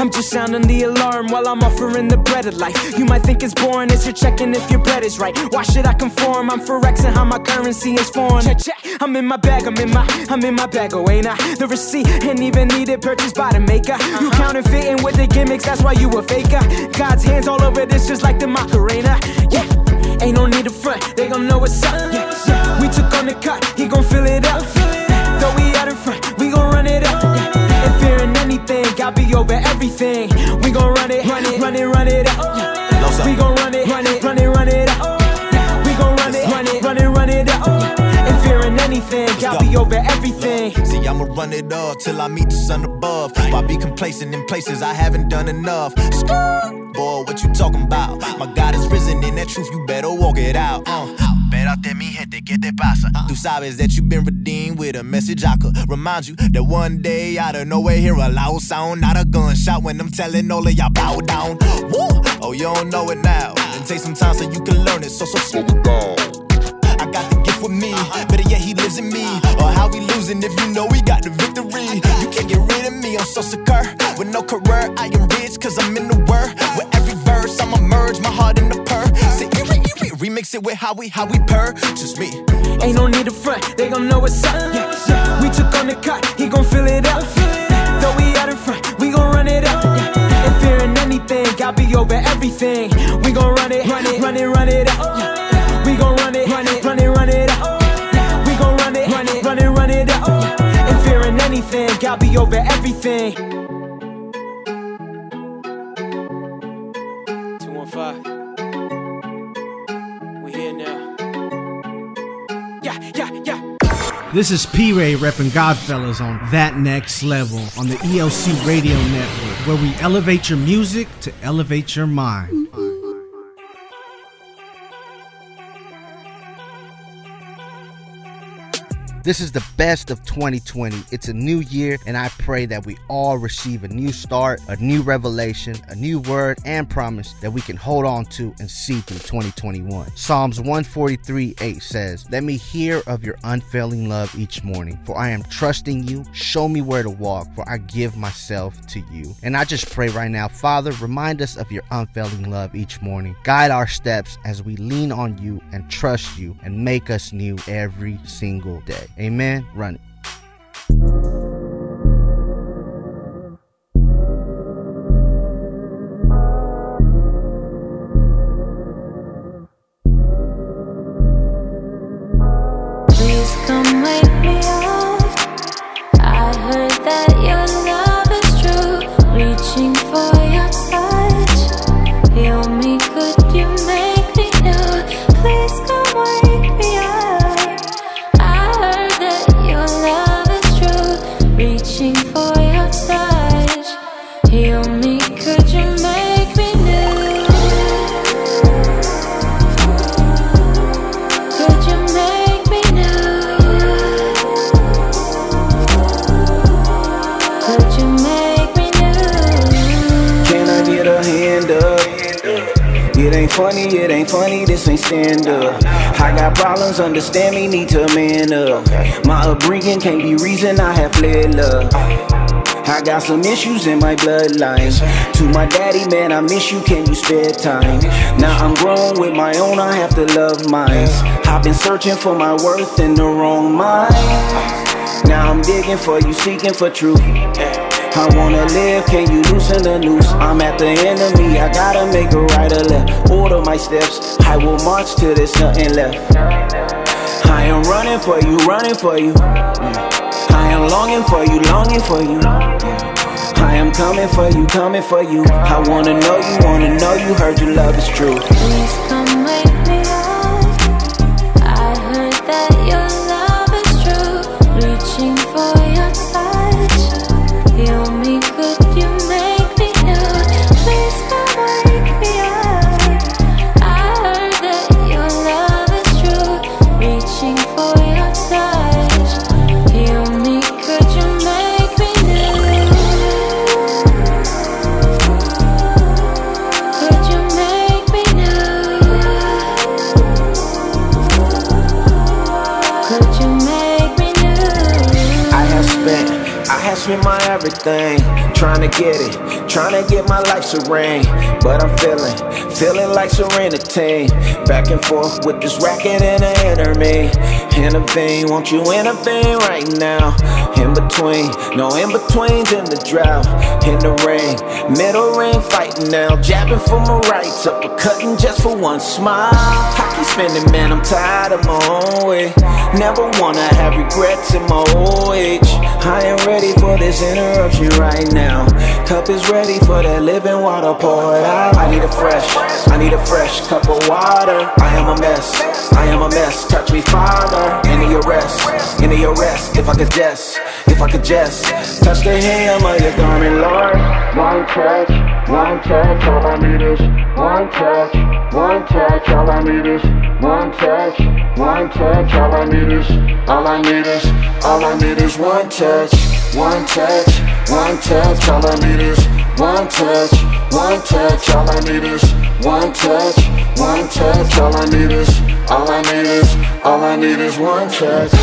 I'm just sounding the alarm while I'm offering the bread of life. You might think it's boring as you're checking if your bread is right. Why should I conform? I'm forexing how my currency is foreign. I'm in my bag, I'm in my bag, oh ain't I? The receipt ain't even needed, purchased by the maker. You counterfeiting with the gimmicks, that's why you a faker. God's hands all over this just like the Macarena. Yeah, ain't no need to front, they gon' know what's up. Yeah. We took on the cut, he gon' fill it up. Though we out in front, we gon' run it up. And fearing anything, God be over everything. We gon' run it up. Yeah. We gon' run it up. Yeah. We gon' run it up. And fearing anything, I'll be over everything. See, I'ma run it all till I meet the sun above. Why be complacent in places I haven't done enough? Boy, what you talking about? My God is risen in that truth, you better walk it out. Te mi gente, ¿qué te pasa? Tú sabes that you've been redeemed with a message I could remind you that one day out of nowhere hear a loud sound, not a gunshot when I'm telling all of y'all bow down. Woo! Oh, you don't know it now. Then take some time so you can learn it. So slow it down. I got the gift with me. Better yet, he lives in me. Or how we losing if you know we got the victory. You can't get rid of me, I'm so secure. With no career, I am rich, cause I'm in the world. With every verse, I'ma merge my heart in the purr. Say, remix it with how we purchase me. Ain't no need to front, they gon' know it's up. Yeah, yeah. We took on the cot, he gon' fill it up. Though we out in front, we gon' run it up. Yeah. And fearing anything, I'll be over everything. We gon' run it, run it, run it, run it up. Yeah. We gon' run it, run it, run it, run it up. Yeah. We gon' run it, run it, run it, run it up. Yeah. And fearing anything, I'll be over everything. 215. This is P. Ray repping Godfellas on That Next Level on the ELC Radio Network, where we elevate your music to elevate your mind. This is the best of 2020. It's a new year, and I pray that we all receive a new start, a new revelation, a new word, and promise that we can hold on to and see through 2021. Psalms 143:8 says, "Let me hear of your unfailing love each morning, for I am trusting you. Show me where to walk, for I give myself to you." And I just pray right now, Father, remind us of your unfailing love each morning. Guide our steps as we lean on you and trust you, and make us new every single day. Amen. Run it. Please come wake me up. I heard that your love is true. Reaching for your touch. Heal me, could you make me new? Please come wake me up. Funny, it ain't funny, this ain't stand up. I got problems, understand me, need to man up. My upbringing can't be reason I have fled love. I got some issues in my bloodline. To my daddy, man, I miss you, can you spare time? Now I'm grown with my own, I have to love mine. I've been searching for my worth in the wrong mind. Now I'm digging for you, seeking for truth. I wanna live, can you loosen the noose? I'm at the enemy, I gotta make a right or left. Order my steps, I will march till there's nothing left. I am running for you, running for you. I am longing for you, longing for you. I am coming for you, coming for you. I wanna know you, heard your love is true. Please come wake me up. I heard that your love is true. Reaching for your touch. Heal me, could you make me new? Please come wake me up. I heard that your love is true. Reaching for your touch. Heal me, could you make me new? Could you make me new? Could you make me new? I have spent my everything, trying to get it, trying to get my life serene. But I'm feeling like serenity. Back and forth with this racket and an enemy. Intervene, won't you intervene right now? In between, no in betweens in the drought. In the rain, middle rain, fighting now. Jabbing for my rights, uppercutting just for one smile. I keep spending, man, I'm tired of my own way. Never wanna have regrets in my old age. I am ready for this interruption right now. Cup is ready for that living water, pour it out. I need a fresh cup of water. I am a mess, touch me, Father. Any arrest, if I could just touch the hem of your garment, Lord. One touch, all I need is one touch, all I need is one touch, all I need is, all I need is, all I need is one touch, one touch, one touch, all I need is one touch, all I need is one touch, all I need is, all I need is, all I need is one touch.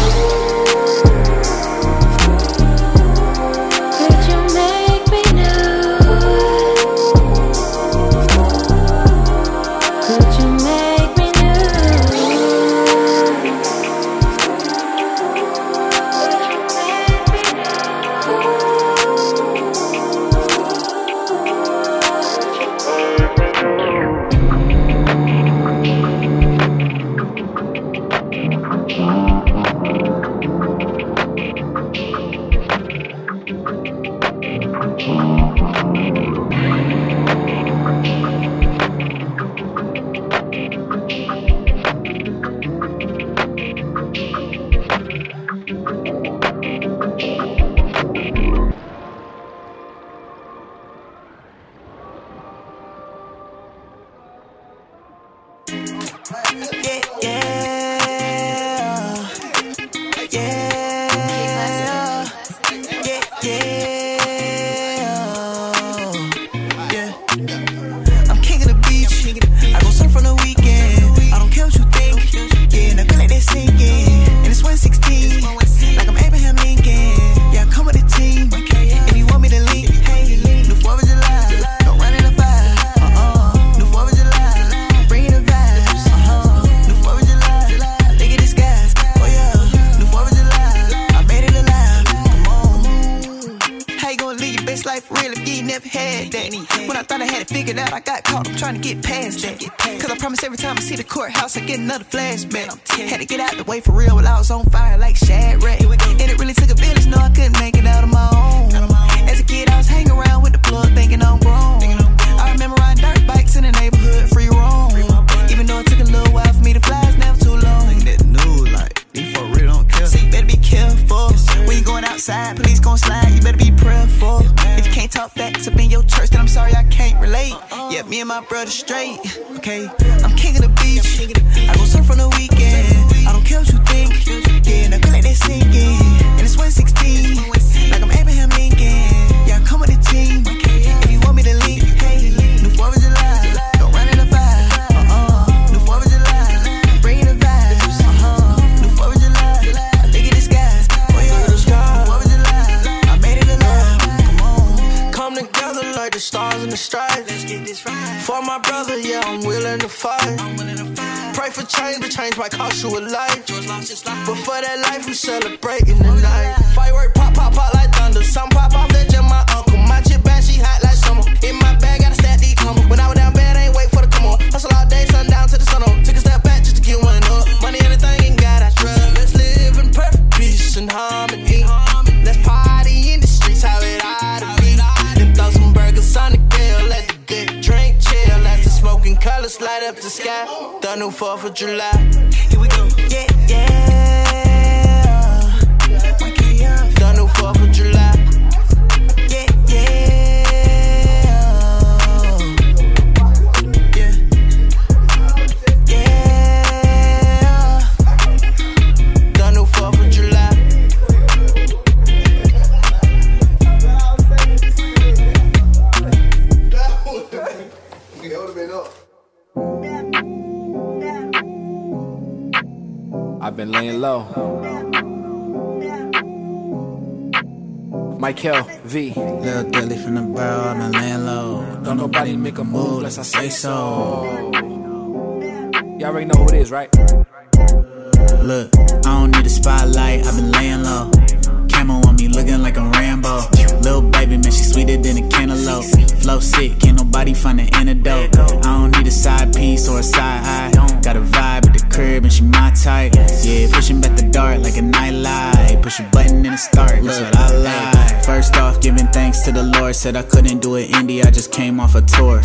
Said I couldn't do it, Indy, I just came off a tour.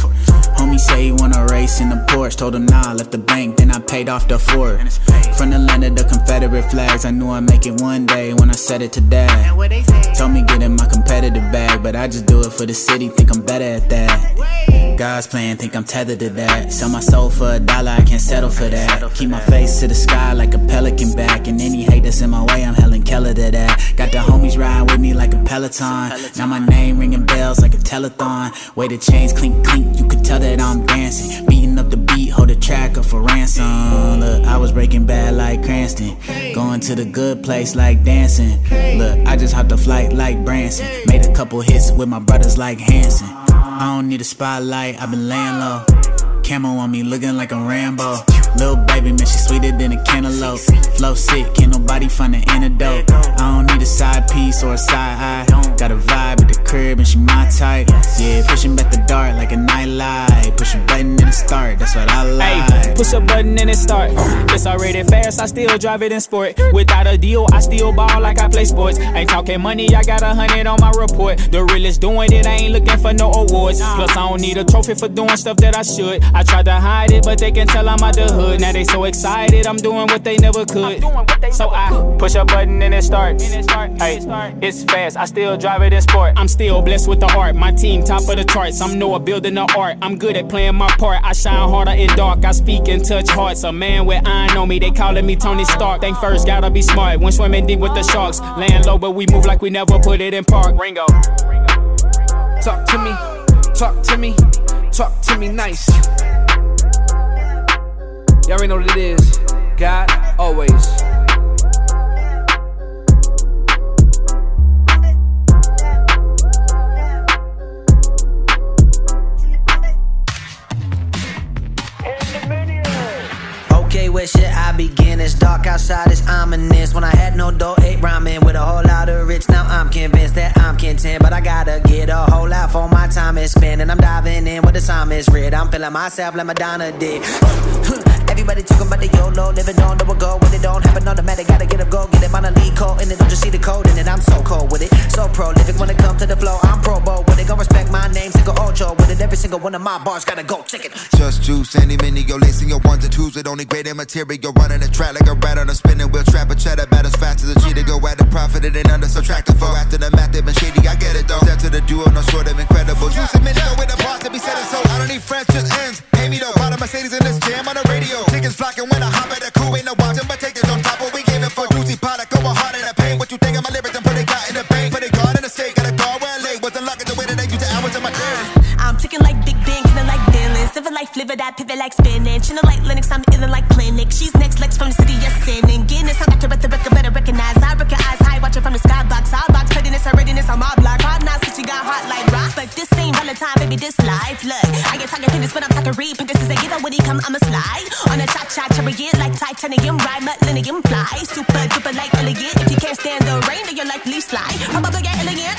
Homie say he wanna race in the Porsche. Told him nah, left the bank, then I paid off the Ford. From the land of the Confederate flags, I knew I'd make it one day when I said it to dad. Told me get in my competitive bag, but I just do it for the city, think I'm better at that. God's plan, think I'm tethered to that. Sell my soul for $1, I can't settle for that. Keep my face to the sky like a pelican back. And any haters in my way, I'm Helen Keller to that. Got the homies riding with me like a Peloton. Now my name ringing bells like a telethon. Way the chains clink clink, you could tell that I'm dancing. Beating up the beat, hold the track up for ransom. Look, I was breaking bad like Cranston, going to the good place like dancing. Look, I just hopped a flight like Branson, made a couple hits with my brothers like Hanson. I don't need a spotlight, I've been laying low. Camo on me looking like a Rambo. Little baby, man, she sweeter than a cantaloupe. Flow sick, can't nobody find an antidote. I don't need a side piece or a side eye. Got a vibe at the crib and she my type. Yeah, pushing back the dart like a nightlight. Push a button and it start, that's what I like. Ay, push a button and it start. It's already fast, I still drive it in sport. Without a deal, I still ball like I play sports. Ain't talking money, I got 100 on my report. The realest doing it, I ain't looking for no awards. Plus I don't need a trophy for doing stuff that I should. I tried to hide it, but they can tell I'm out the hood. Now they so excited, I'm doing what they never could. So I push a button and it starts. Hey, it's fast, I still drive it in sport. I'm still blessed with the art, my team top of the charts. I'm Noah building the art, I'm good at playing my part. I shine harder in dark, I speak can touch hearts. A man with iron on me, they calling me Tony Stark. Think first, gotta be smart. When swimming deep with the sharks, laying low, but we move like we never put it in park. Ringo. Talk to me, talk to me, talk to me nice. Y'all already know what it is. God always. Okay, where should I begin? It's dark outside, it's ominous. When I had no dough, ate ramen with a whole lot of Ritz. Now I'm convinced that I'm content, but I gotta get a whole lot for my time is spent. And I'm diving in with the psalmist read. I'm feeling myself like Madonna did. Everybody talking about the YOLO, living on the go. When they don't have an automatic, gotta get up, go get it on a lead code. And they don't just see the code in it, I'm so cold with it. So prolific when it comes to the flow, I'm pro bowl. When they gon' respect my name, single ocho. With it, every single one of my bars gotta go ticket. Just juice, Andy Mineo, lacing your ones and twos with only great immaterial. Running a track like a rat on a spinning wheel, trap a cheddar, battles fast as a cheetah. Go at the profit, it ain't under subtractive. For after the math, they've been shady, I get it though. Step to the duo, no short of incredible. Juice and Mineo with a boss to be said and so. I don't need friends, just ends. Pay me though, bottom Mercedes in this jam on the radio. Tickets flocking when I hop at a crew, ain't no watching, but take it on top. What we gave it for juicy pot, I go hard in the pain. What you think of my lyrics and put it out in the bank? Put it guard in the state, got a guard where I lay. Wasn't locking the way that I used to hours in my dance. I'm ticking like Big Ben, killing like villains. Living like flivver, I pivot like spinach. Chilling like Linux, I'm illin' like Clinic. She's next, Lex from the city, yes, sinning. Guinness, I got your breath, the record better recognize. I recognize, high, watch it from the skybox. I box, prettiness, her readiness on my block. Hard knocks, she got hot like rock. But this ain't all the time, baby, this life. Look, I get talking fitness, but I'm talking reap. And this is a get when he come, I'ma slide. On a cha-cha, chariot, like Titanium, ride, Mutlinium, fly. Super duper like elegant. If you can't stand the rain, then you're likely slide. Probably get elegant,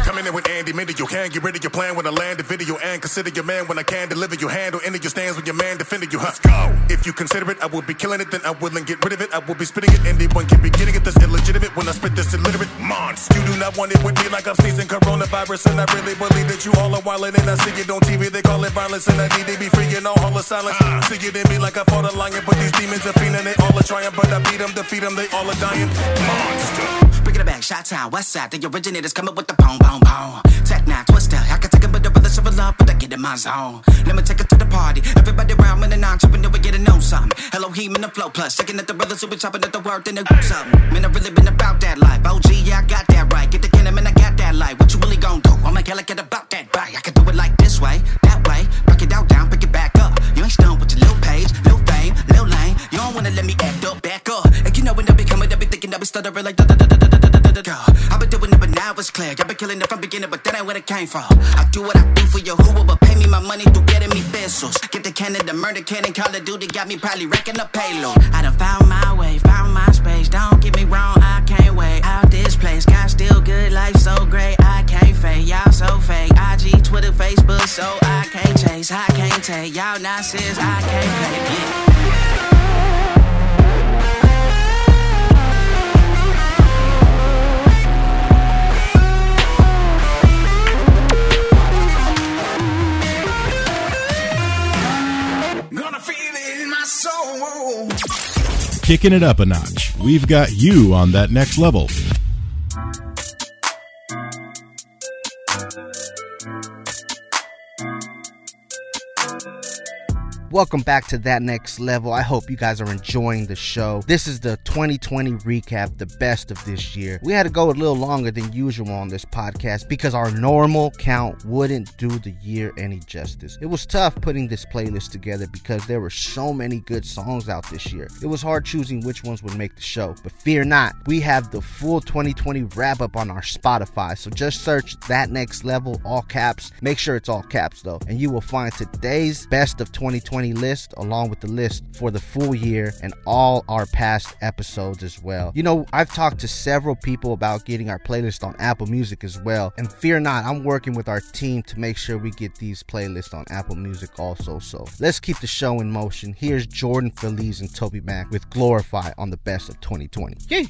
Coming in with Andy Mineo, can't get rid of your plan when I land the video. And consider your man when I can deliver you. Handle any of your stands with your man defending you. Let's go. If you consider it, I will be killing it. Then I will and get rid of it. I will be spitting it. Anyone can be getting it. That's illegitimate. When I spit this illiterate monster. You do not want it with me like I'm sneezing coronavirus. And I really believe that you all are wildin'. And I see it on TV. They call it violence. And I need to be free and all of silence. See it in me like I fought a lion. But these demons are fiending. They all are trying. But I beat them, defeat them. They all are dying. Monster. Bring it back. Chi-town, west side. The originators coming with the pong, pong, pong. Tech now, twister. I can take it with the brother shovel up. But I get in my zone. Let me take it to the party. Everybody round with an entrepreneur, we get to know something. Hello, he in the flow plus. Checking at the brothers who be chopping at the word, then they do something. Man, I really been about that life. OG, yeah, I got that right. Get the cannon, man, I got that light. What you really gon' do? I'm like, hell, I get about that bite. I can do it like this way, that way. Break it out, down, pick it back up. You ain't stoned with your little page, little fame, little lane. You don't wanna let me act up, back up. And you know when I be coming, I be thinking, I be stuttering like da-da-da-da-da-da-da-da-da. I been doing it, but now it's clear. I been killing it from beginning, but that ain't where it came from. I do what I do for you, who will pay me my money through getting me pesos. Get the cannon, the murder cannon, Call of Duty got me probably wrecking the payload. I done found my way, found my space. Don't get me wrong, I can't wait out this place. Got still good, life so great, I can't fake. Y'all so fake. IG, Twitter, Facebook, so I can't chase, I can't take. Y'all nonsense, I can't play. Yeah. Kicking it up a notch. We've got you on that next level. Welcome back to That Next Level. I hope you guys are enjoying the show. This is the 2020 recap, the best of this year. We had to go a little longer than usual on this podcast because our normal count wouldn't do the year any justice. It was tough putting this playlist together because there were so many good songs out this year. It was hard choosing which ones would make the show, but fear not. We have the full 2020 wrap up on our Spotify, so just search That Next Level, all caps. Make sure it's all caps though, and you will find today's best of 2020 list along with the list for the full year and all our past episodes as well. You know, I've talked to several people about getting our playlist on Apple Music as well, and fear not, I'm working with our team to make sure we get these playlists on Apple Music also. So let's keep the show in motion. Here's Jordan Feliz and Toby Mac with Glorify on the best of 2020. Yay!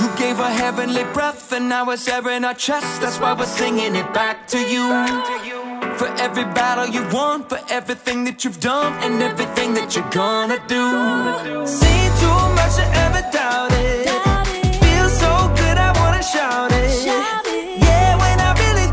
You gave a heavenly breath and now it's air in our chest. That's why we're singing it back to you. For every battle you won, for everything that you've done, and everything that you're gonna do. Seen too much to ever doubt it. Feels so good I wanna shout it. Yeah, when I really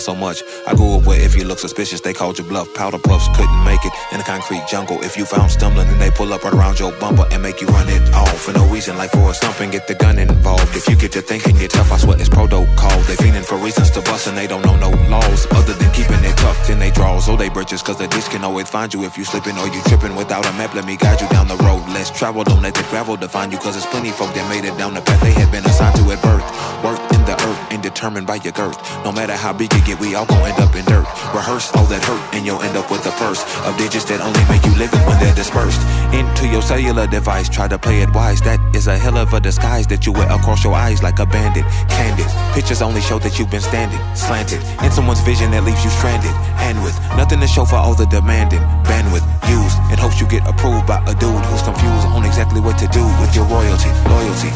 So much. I grew up where if you look suspicious, they called you bluff. Powder puffs couldn't make it in a concrete jungle. If you found stumbling, then they pull up right around your bumper and make you run it off for no reason, like for a stumping, get the gun involved. If you get to thinking you're tough, I swear it's protocol. They fiending for reasons to bust and they don't know no laws other than keeping it tucked in they draws or they bridges, cause the ditch can always find you if you slipping or you tripping. Without a map, let me guide you down the road less traveled. Don't let the gravel define you, cause there's plenty folk that made it down the path they had been assigned to at birth. Worked in the earth and determined by your girth. No matter how big you get, we all gon' end up in dirt. Rehearse all that hurt and you'll end up with a purse of digits that only make you live it when they're dispersed into your cellular device. Try to play it wise, that is a hell of a disguise that you wear across your eyes like a bandit. Candid pictures only show that you've been standing slanted in someone's vision that leaves you stranded and with nothing to show for all the demanding bandwidth used in hopes you get approved by a dude who's confused on exactly what to do with your royalty. Loyalty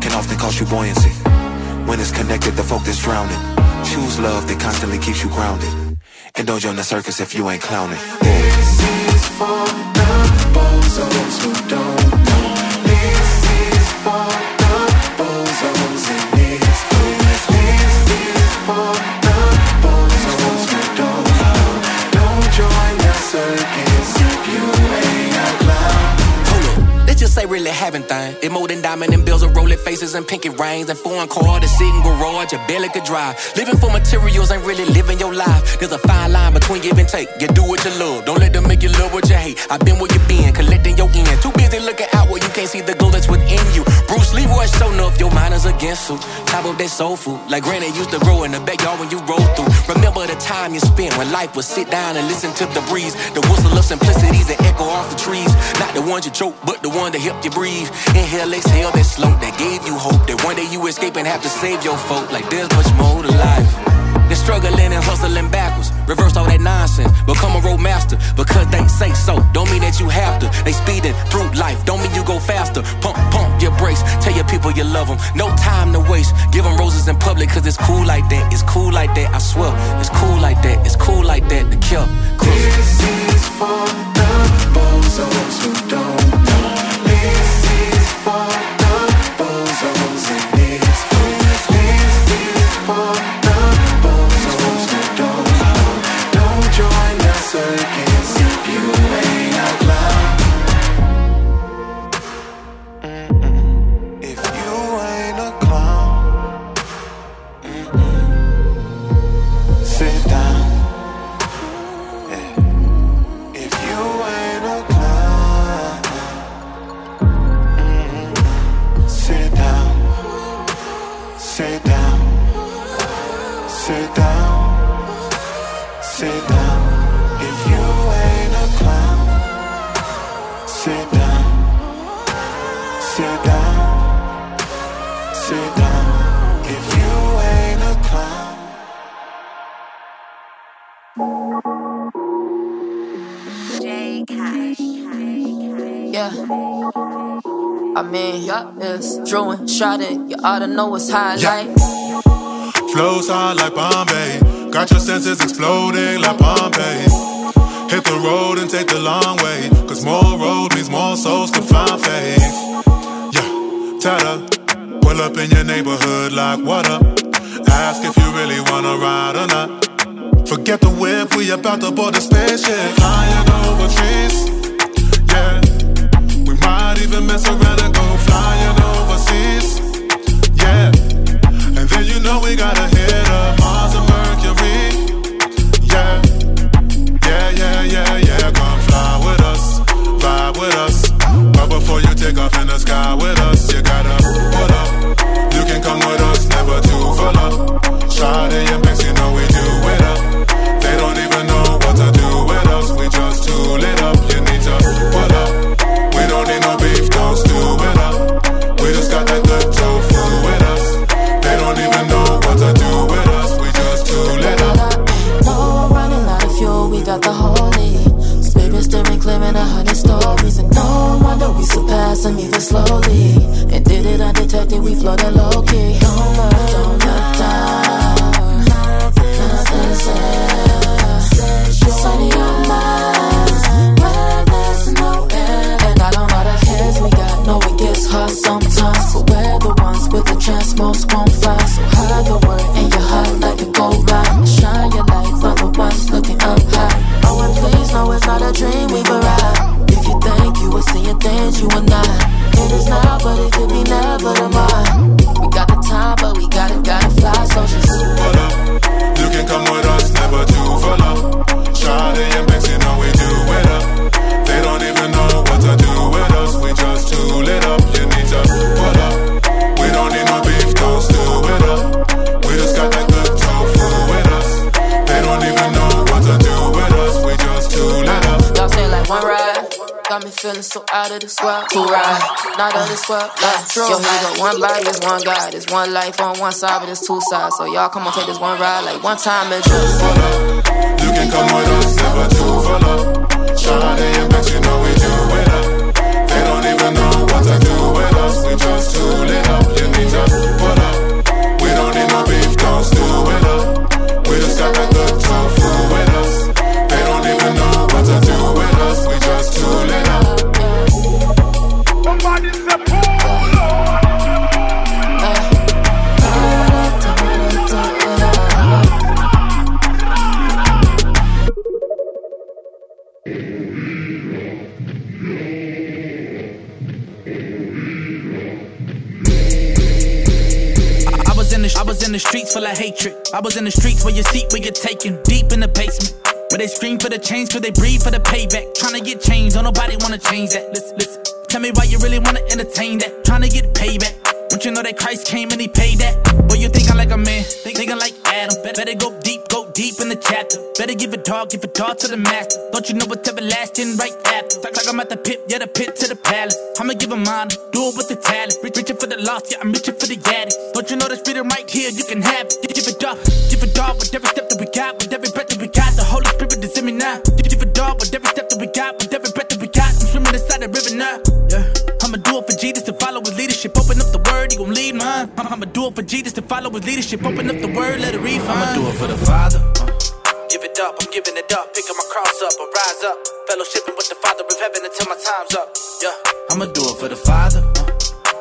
can often cost you buoyancy when it's connected to folk that's drowning. Choose love that constantly keeps you grounded, and don't join the circus if you ain't clowning. This is for the bozos who don't know. This is for the bozos in this place. This is for the bozos who don't know. Don't join the circus if you ain't a clown. Just say really having things. It's more than diamond and bills and rolling faces and pinky rings and foreign car that's sitting garage your belly could drive. Living for materials ain't really living your life. There's a fine line between give and take. You do what you love. Don't let them make you love what you hate. I've been where you been, collecting your end. Too busy looking out where you can't see the glow that's within you. Bruce Leroy show enough, your mind is against you. Top of that soul food, like granny used to grow in the backyard when you rolled through. Remember the time you spent when life was sit down and listen to the breeze. The whistle of simplicities that echo off the trees. Not the ones you choke, but the ones to help you breathe. Inhale, exhale, that slope that gave you hope that one day you escape and have to save your folk. Like there's much more to life than struggling and hustling backwards. Reverse all that nonsense, become a road master. Because they say so, don't mean that you have to. They speeding through life, don't mean you go faster. Pump your brakes, tell your people you love them. No time to waste, give them roses in public. Cause it's cool like that, it's cool like that, I swear. It's cool like that, it's cool like that, the kill. This is for the bozos who don't know. This is for the bozos in this place. This is for the bozos who don't know. Don't join the circus if you ain't a clown. If you ain't a clown, sit down. If you ain't a clown, sit down, sit down, sit down, sit down. If you ain't a clown, sit down, sit down, sit down. If you ain't a clown. Yeah, I mean, yeah, it's Drew and Shawty. You oughta know it's high like. Flows high like Bombay. Got your senses exploding like Bombay. Hit the road and take the long way. Cause more road means more souls to find faith. Yeah, tada. Pull up in your neighborhood like water. Ask if you really wanna ride or not. Forget the whip, we about to board the spaceship. Flying over trees, yeah. Might even mess around and go flying overseas, yeah. And then you know we gotta hit up Mars and Mercury, yeah. Yeah, yeah, yeah, yeah, come fly with us. low, that low key. Don't matter, nothing else. Sunny on mine, where there's no end. And I don't know the kids we got, no it gets hard sometimes. But we're the ones with the chance most won't find. So hide your word in your heart like a gold mine. Shine your light for the ones looking up high. Oh, and please know it's not a dream we've arrived. If you think you were seeing things you were not. It is now, but it could be never tomorrow. We got the time, but we gotta fly, so just pull up. You can come with us, never too full up. Charlie and Bixie, you know we do it up. They don't even know what to do with us. We just too lit up, you need to pull up. We don't need no beef, don't stew it up. We just got that good tofu with us. They don't even know what to do with us. We just too lit up. Y'all say like one ride. Got me feeling so out of this world. Who ride? Not of this world. Yo, we got one body, it's one God. It's one life on one side, but it's two sides. So y'all come on, take this one ride, like one time and just pull up. You can come with us, never too full up. Shawty and bitch, you know we do it up. They don't even know what to do with us. We just too lit up, you need to pull up. We don't need no beef, don't stew it up. We just got that good tofu with us. They don't even know what to do with us. We just too lit. I was in the streets full of hatred. I was in the streets where your seat would get taken. Deep in the basement, where they scream for the change, but they breathe for the payback. Tryna get changed, don't nobody wanna change that. Listen, tell me why you really wanna entertain that. Tryna get payback, don't you know that Christ came and he paid that? Well, you think I'm like a man, think I'm like Adam. Better go deep in the chapter. Better give a dog to the master. Don't you know what's everlasting right after? Like I'm at the pit, yeah, the pit to the palace. I'ma give him honor, do it with the talent. Reaching for the lost, yeah, I'm reaching for the addict. Don't you know this freedom right here, you can have it. Give a dog with every step that we got, with every breath that we got. The Holy Spirit is in me now. Give a dog with every step that we got, with every breath that we got. I'm swimming inside the river now, yeah. I'ma do it for Jesus to follow his leadership. Open up the word, he gon' lead mine. I'ma do it for Jesus to follow his leadership. Open up the word, let it read mine. I'ma do it for the Father. Give it up, I'm giving it up. Picking my cross up, I rise up. Fellowshipping with the Father of heaven until my time's up. Yeah, I'ma do it for the Father.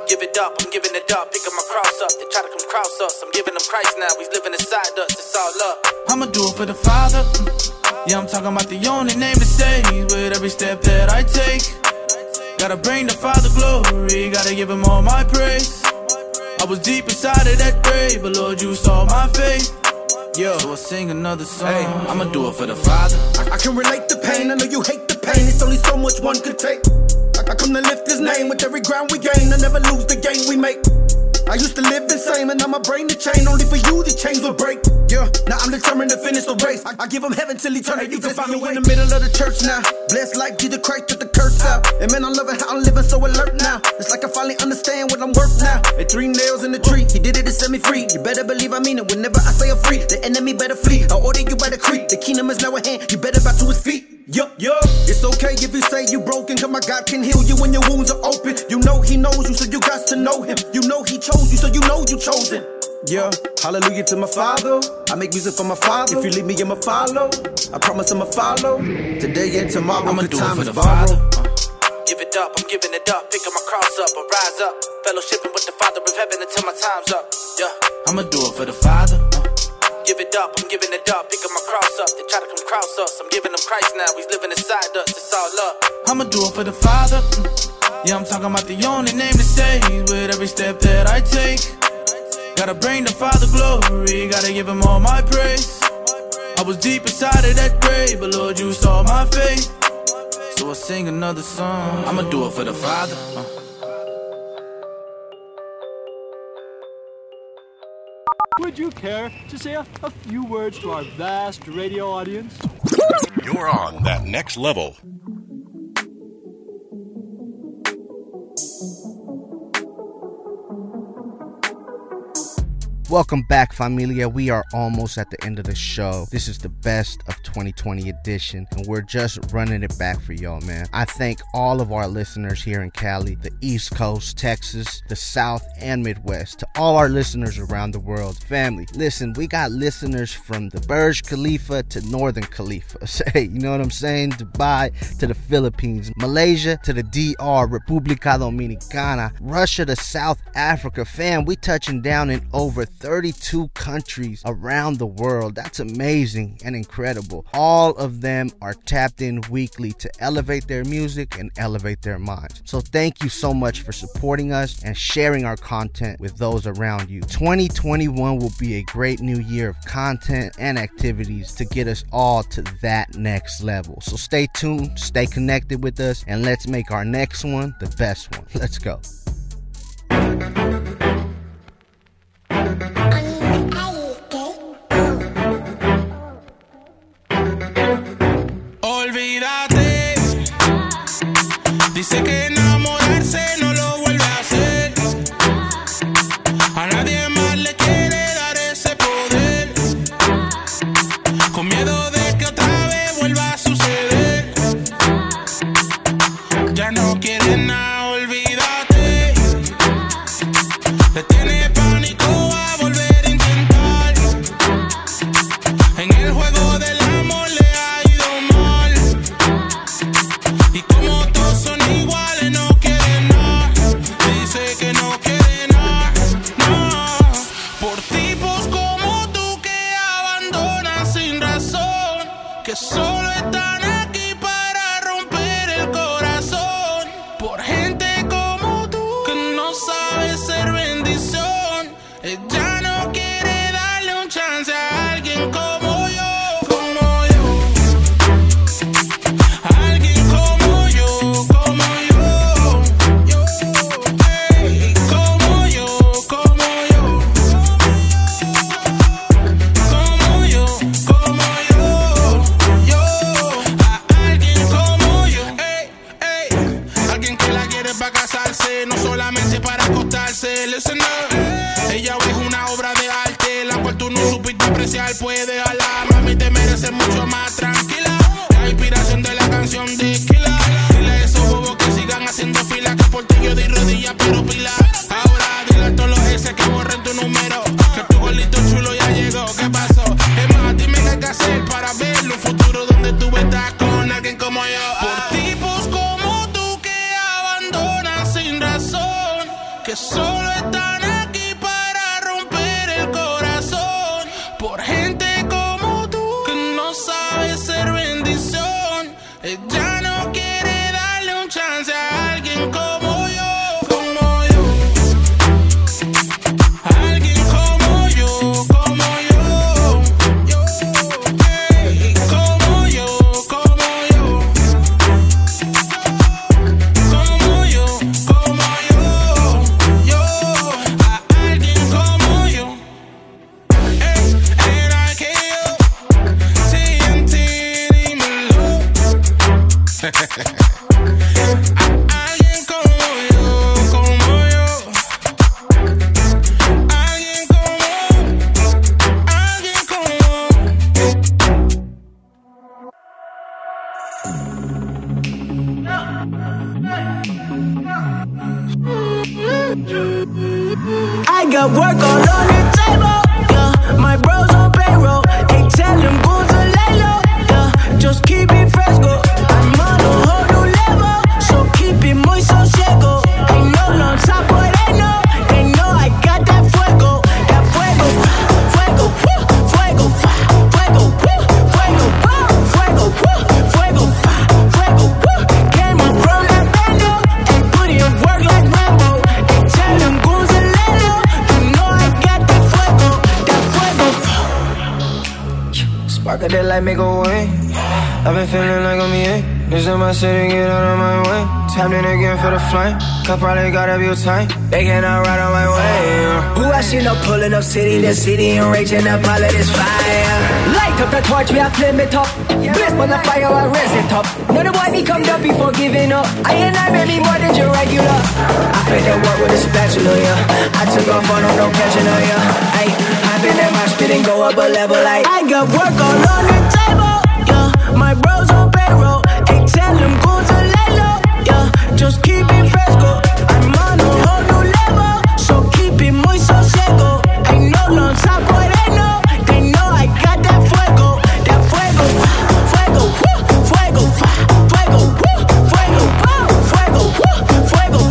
Give it up, I'm giving it up. Picking my cross up, they try to come cross us. I'm giving them Christ now, he's living inside us. It's all love. I'ma do it for the Father. Yeah, I'm talking about the only name to say. With every step that I take, gotta bring the Father glory, gotta give him all my praise. I was deep inside of that grave, but Lord, you saw my faith. Yo, so I'll sing another song. Hey, I'ma do it for the Father. I can relate the pain, I know you hate the pain. It's only so much one could take. I come to lift his name with every ground we gain. I never lose the game we make. I used to live insane, and now my brain to chain. Only for you the chains will break. Yeah, now I'm determined to finish the race. I give him heaven till eternity. You can find me in the middle of the church now. Blessed like Jesus Christ took the curse out. And man, I'm loving how I'm living, so alert now. It's like I finally understand what I'm worth now. And 3 nails in the tree, he did it to set me free. You better believe I mean it. Whenever I say I'm free, the enemy better flee. I order you by the creek. The kingdom is now at hand. You better bow to his feet. Yup, it's okay if you say you broken, cause my God can heal you when your wounds are open. You know he knows you, so you got to know him. You know he chose you, so you know you chosen. Yeah, hallelujah to my Father. I make music for my Father. If you leave me, I'ma follow. I promise I'ma follow. Today and tomorrow, I'ma do it for the Father. Give it up, I'm giving it up. Picking my cross up, I rise up. Fellowshipping with the Father of heaven until my time's up. Yeah, I'ma do it for the Father. Give it up, I'm giving it up. Picking my cross up, they try to come cross us. I'm giving them Christ now, he's living inside us. It's all love. I'ma do it for the Father. Yeah, I'm talking about the only name to say. With every step that I take, gotta bring the Father glory, gotta give him all my praise. I was deep inside of that grave, but Lord, you saw my faith. So I sing another song. I'ma do it for the Father. Would you care to say a few words to our vast radio audience? You're on That Next Level. Welcome back, familia. We are almost at the end of the show. This is the best of 2020 edition, and we're just running it back for y'all, man. I thank all of our listeners here in Cali, the East Coast, Texas, the South, and Midwest. To all our listeners around the world, family, listen, we got listeners from the Burj Khalifa to Northern Khalifa. Say, you know what I'm saying? Dubai to the Philippines, Malaysia to the DR, República Dominicana, Russia to South Africa. Fam, we touching down in over 32 countries around the world. That's amazing and incredible. All of them are tapped in weekly to elevate their music and elevate their minds. So thank you so much for supporting us and sharing our content with those around you. 2021 will be a great new year of content and activities to get us all to that next level. So stay tuned, stay connected with us, and let's make our next one the best one. Let's go. Olvídate, dice que enamorarse no lo vuelve a hacer. A nadie más le quiere dar ese poder, con miedo de que otra vez vuelva a suceder. Ya no quiere nada, olvídate, le tiene pánico a volver a intentar. En el juego del amor le ha ido mal, y como todos son iguales no quieren nada. Dice que no quieren nada, nada. Por tipos como tú que abandonas sin razón, que solo están aquí para romper el corazón. Por gente como tú que no sabe ser bendición. Ella no quiere darle un chance a alguien como yo, como yo. Alguien como yo, como yo. Ey, como yo, como yo. Como yo, como yo. A alguien como yo. Ey, ey. Alguien que la quiere para casarse, no solamente para acostarse. Listen up. Ella es una obra de arte, la cual tú no supiste apreciar. Puedes dejarla, mami, te mereces mucho más. Tranquila, la inspiración de la canción de Kila. Dile a esos bobos que sigan haciendo fila, que por ti yo di rodillas, pero pila. Ahora dile a todos los exes que borren tu número, que tu golito chulo ya llegó. ¿Qué pasó? Es más, dime qué hay que hacer para ver un futuro donde tú estás con alguien como yo. Por tipos como tú que abandonas sin razón, que solo están aquí para romper el corazón. Por gente como tú que no sabe ser bendición. Ella no quiere darle un chance a alguien como yo, como yo. Alguien como yo, como yo. Ey, como yo, como yo. Como yo, como yo. Yo, a alguien como yo. Ey, and I kill TNT, dímelo. Alguien como yo, alguien como, alguien como. I got work all on the table, yeah. My bros on payroll, they tell them go to lay low, yeah. Just keep it fresco. I'm on a whole new level, so keep it muy sosiego. Ain't no lanza moreno, they know I got that fuego, that fuego, fuego, fuego, fuego, fuego, fuego, fuego, fuego, fuego, fuego. Came up from the bando and put in work like Rambo. They tell them goons a lelo, they know I got that fuego, that fuego. Spark a dead light, make a way. I've been feeling like I'm here. This in my city, get out of my way. Tapped in again for the flame. Cup probably got a view tank. They cannot ride on my way. Who I see no pulling up city to city and raging up all of this fire. Light up the torch, we are flame it up. Bliss on the fire, I raise it up. Know the boy become dumb before giving up. I and I made me more than your regular. I played that work with a spatula, yeah. I took off on no catching on ya. Ayy, I've been in my spit and go up a level like I got work all on the table, yeah. My bros on payroll. They tell them go to lay low, yeah. Just keep it fresco. I'm on a whole new level, so keep it muy sosego. Ain't no lonza moreno. They know I got that fuego, fuego, fuego, fuego, fuego, fuego, fuego, fuego,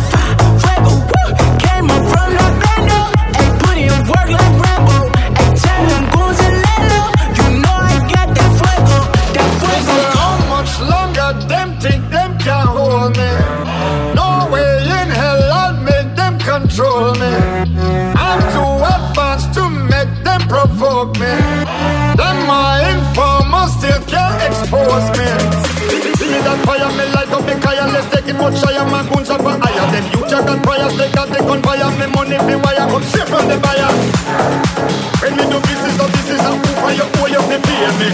fuego. Came up from the bando, and put in work like Rambo. And tell them goons and lelo, you know I got that fuego. How much longer? Them think them can hold me. No way in hell I'll make them control me. I'm too advanced to make them provoke me. Them my informers still can't expose me. See that fire me light up the kaya. Let's take it much higher, my guns up a higher. Them future got fire, they got the gun fire. Me money be wire, come straight from the buyer. When we do business, so this is a move for your boy, you be paying me.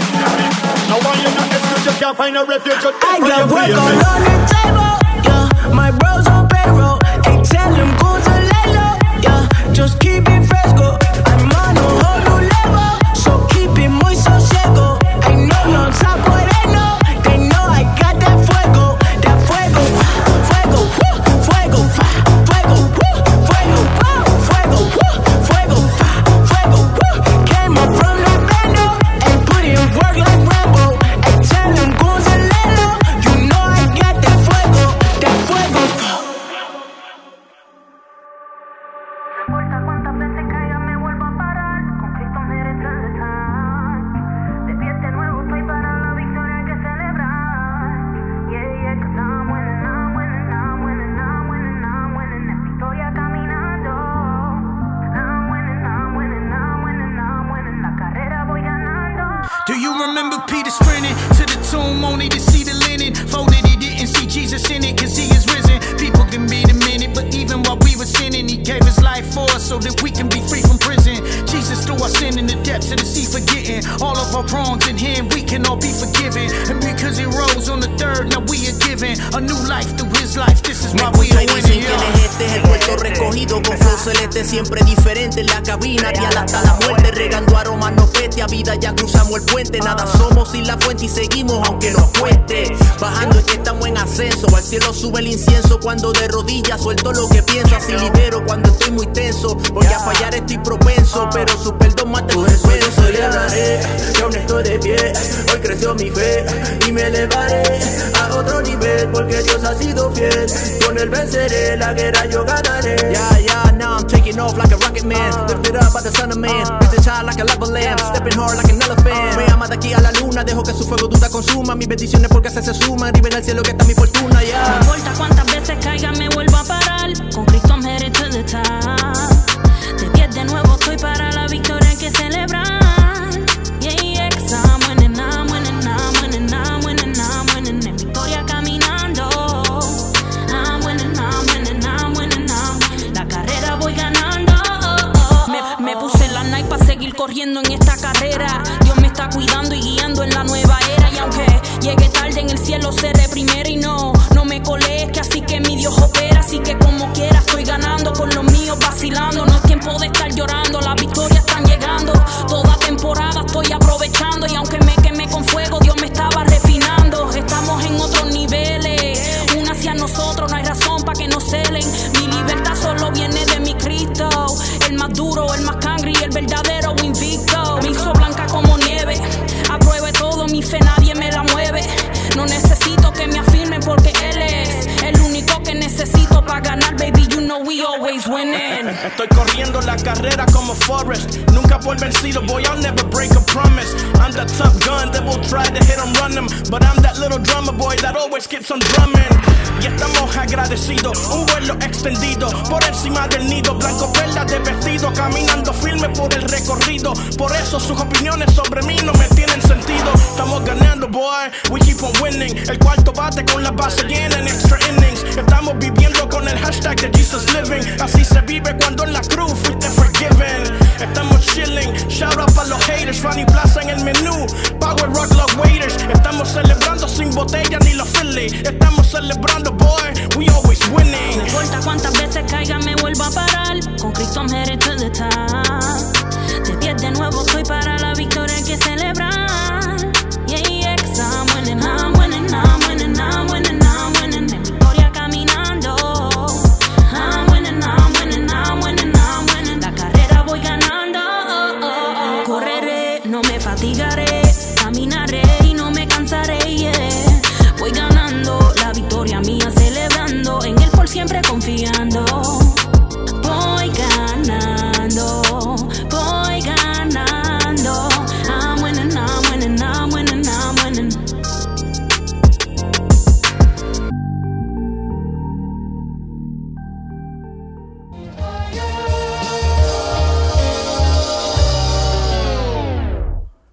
Now why you do this? I got work all on the table, yeah. My bros on payroll. They tell them go to lay low, yeah. Just keep it fresco. I'm on a whole new level, so keep it muy sosego. Ain't no lonza moreno. They know I got that fuego, fuego, fuego, fuego, fuego, fuego, fuego, fuego, fuego. Came up from the bando and put in work like Rambo. Siempre diferente en la cabina, real hasta la muerte, regando aromas no festia, vida ya cruzamos el puente, nada somos sin la fuente y seguimos aunque nos cueste, bajando es que estamos en ascenso, al cielo sube el incienso, cuando de rodillas suelto lo que pienso, así lidero cuando estoy muy tenso, voy a fallar estoy propenso, pero su perdón mata el suelo. Celebraré, que aún estoy de pie, hoy creció mi fe, y me elevaré a otro nivel, porque Dios ha sido fiel, con él venceré, la guerra yo ganaré. Now I'm taking off like a rocket man. Lifted up by the son of man. Lifted high like a lava lamp. Stepping hard like an elephant. Me ama de aquí a la luna. Dejo que su fuego duda consuma. Mis bendiciones porque se suman. Y ven al cielo que está mi fortuna, yeah. No importa cuántas veces caiga, me vuelvo a parar. Con Cristo I'm headed to the top. De 10 de nuevo estoy para la victoria que celebrar. Corriendo en esta carrera, Dios me está cuidando y guiando en la nueva era. Y aunque llegue tarde en el cielo seré primero. Y no me colees que así que mi Dios opera. Así que como quiera estoy ganando, con los míos vacilando. No es tiempo de estar llorando, las victorias están llegando. Toda temporada estoy aprovechando. Y aunque me quemé con fuego, Dios me estaba refinando. Estamos en otros niveles, una hacia nosotros, no hay razón para que nos celen. Mi libertad solo viene de mi Cristo, el más duro, el más cangre y el verdadero. Me hizo blanca como nieve, apruebe todo mi fe, nadie me la mueve. No necesito que me afirmen porque él es el único que necesito para ganar, baby, you know we always winning. Estoy corriendo la carrera como Forrest, nunca por vencido, boy, I'll never break a promise. I'm the tough gun that will try to hit 'em, run 'em, but I'm that little drummer boy that always keeps on drumming. Y estamos agradecidos, un vuelo extendido por encima del nido, blanco perlas de vestido, caminando firme por el recorrido. Por eso sus opiniones sobre mí no me tienen sentido. Estamos ganando, boy, we keep on winning. El cuarto bate con la base llena en extra innings. Estamos viviendo con el hashtag de Jesus Living. Así se vive cuando en la cruz fuiste forgiven. Estamos chilling, shout out para los haters. Ronnie Plaza en el menú, Power Rock Love Waiters. Estamos celebrando sin botella ni los Philly. Estamos celebrando, boy, we always winning. No importa cuántas veces caiga, me vuelvo a parar. Con Cristo I'm headed to the top. De pie de nuevo estoy para la victoria que celebrar. Yeah, yeah, 'cause I'm winning, I'm winning, I'm winning, I'm winning, I'm winning. En victoria caminando. I'm winning, I'm winning, I'm winning, I'm winning. La carrera voy ganando. Oh, oh, oh. Correré, no me fatigaré. Caminaré y no me cansaré, yeah. Voy ganando. Victoria mía celebrando, en él por siempre confiando. Voy ganando, voy ganando. I'm winning, I'm winning, I'm winning, I'm winning.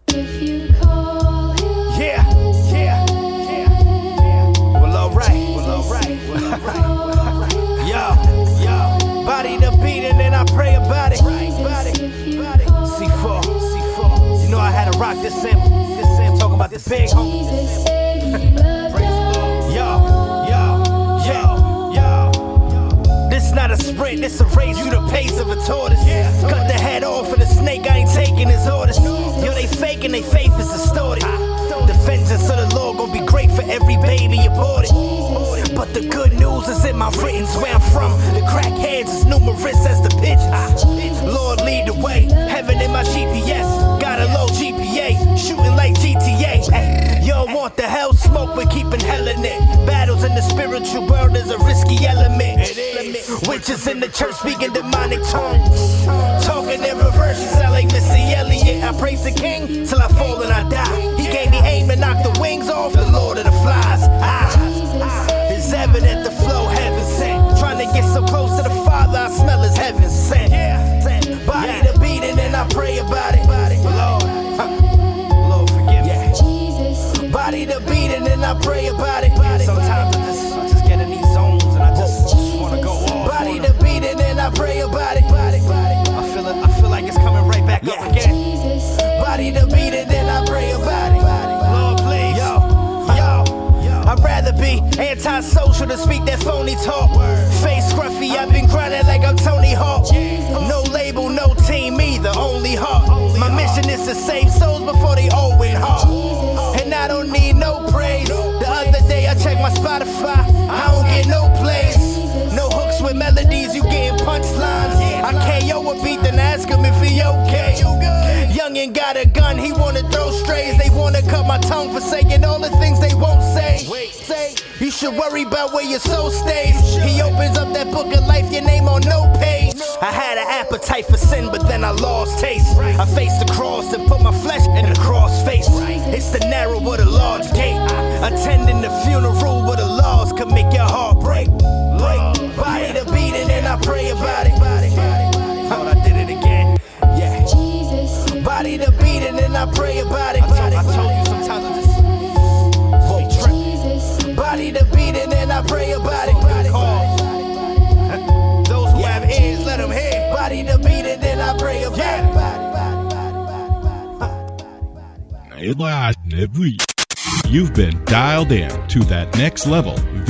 If you call him, yeah, yeah. Well, all right. Yo, body the beat and then I pray about it. C4. You know I had to rock this sample. Talking about this big homie. Yo. This not a sprint, this a race. You the pace of a tortoise. Cut the head off of the snake, I ain't taking his orders. Yo, they faking, they faith is distorted. The vengeance of the Lord gon' be great for every baby aborted. But the good news is in my writings. Where I'm from, the crackheads is numerous as the pigeons. Lord, lead the way. Heaven in my GPS. Got a low GPA, shooting like GTA. Ay, y'all want the hell smoke, but keeping hell in it. Battles in the spiritual world is a risky element. Witches in the church speaking demonic tongues. Talking in reverse, you sound like Missy Elliott. I praise the King till I fall and I die. He gave me aim and knocked the wings off the Lord of the Flies. It's evident the flow heaven sent. Trying to get so close to the Father, I smell his heaven sent. Body the beat and then I pray about it. Lord, forgive me. Body the beat and then I pray about it. Sometimes I just get in these zones and I just want to go off. Body the beat and then I pray about it. I feel like it's coming right back up again. Body the beat and then I pray about it. Lord, please. Yo, I'd rather be antisocial to speak that phony talk. Face scruffy, I've been grinding like I'm Tony Hawk. No label, no team either, only heart. My mission is to save souls before they all went hard. And I don't need no praise. The other day I checked my Spotify, I don't get no plays. No hooks with melodies, you getting punchlines. I KO a beat, then ask him if he okay. Youngin' got a gun, he wanna throw strays. They wanna cut my tongue for saying all the things they won't say. You should worry about where your soul stays. He opens up that book of life, your name on no page. I had an appetite for sin, but then I lost taste. I faced the cross and put my flesh in the cross face. It's the narrow with a large gate. Attending the funeral where the laws could make your heart break. Body the beat and then I pray about it. I did it again. Body the beat and then I pray about it. I told you sometimes I just won't trip. Body the beat and then I pray about it. Those who have ears, let them hear. Body the beat and then I pray about it. You've been dialed in to that next level.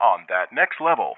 on that next level.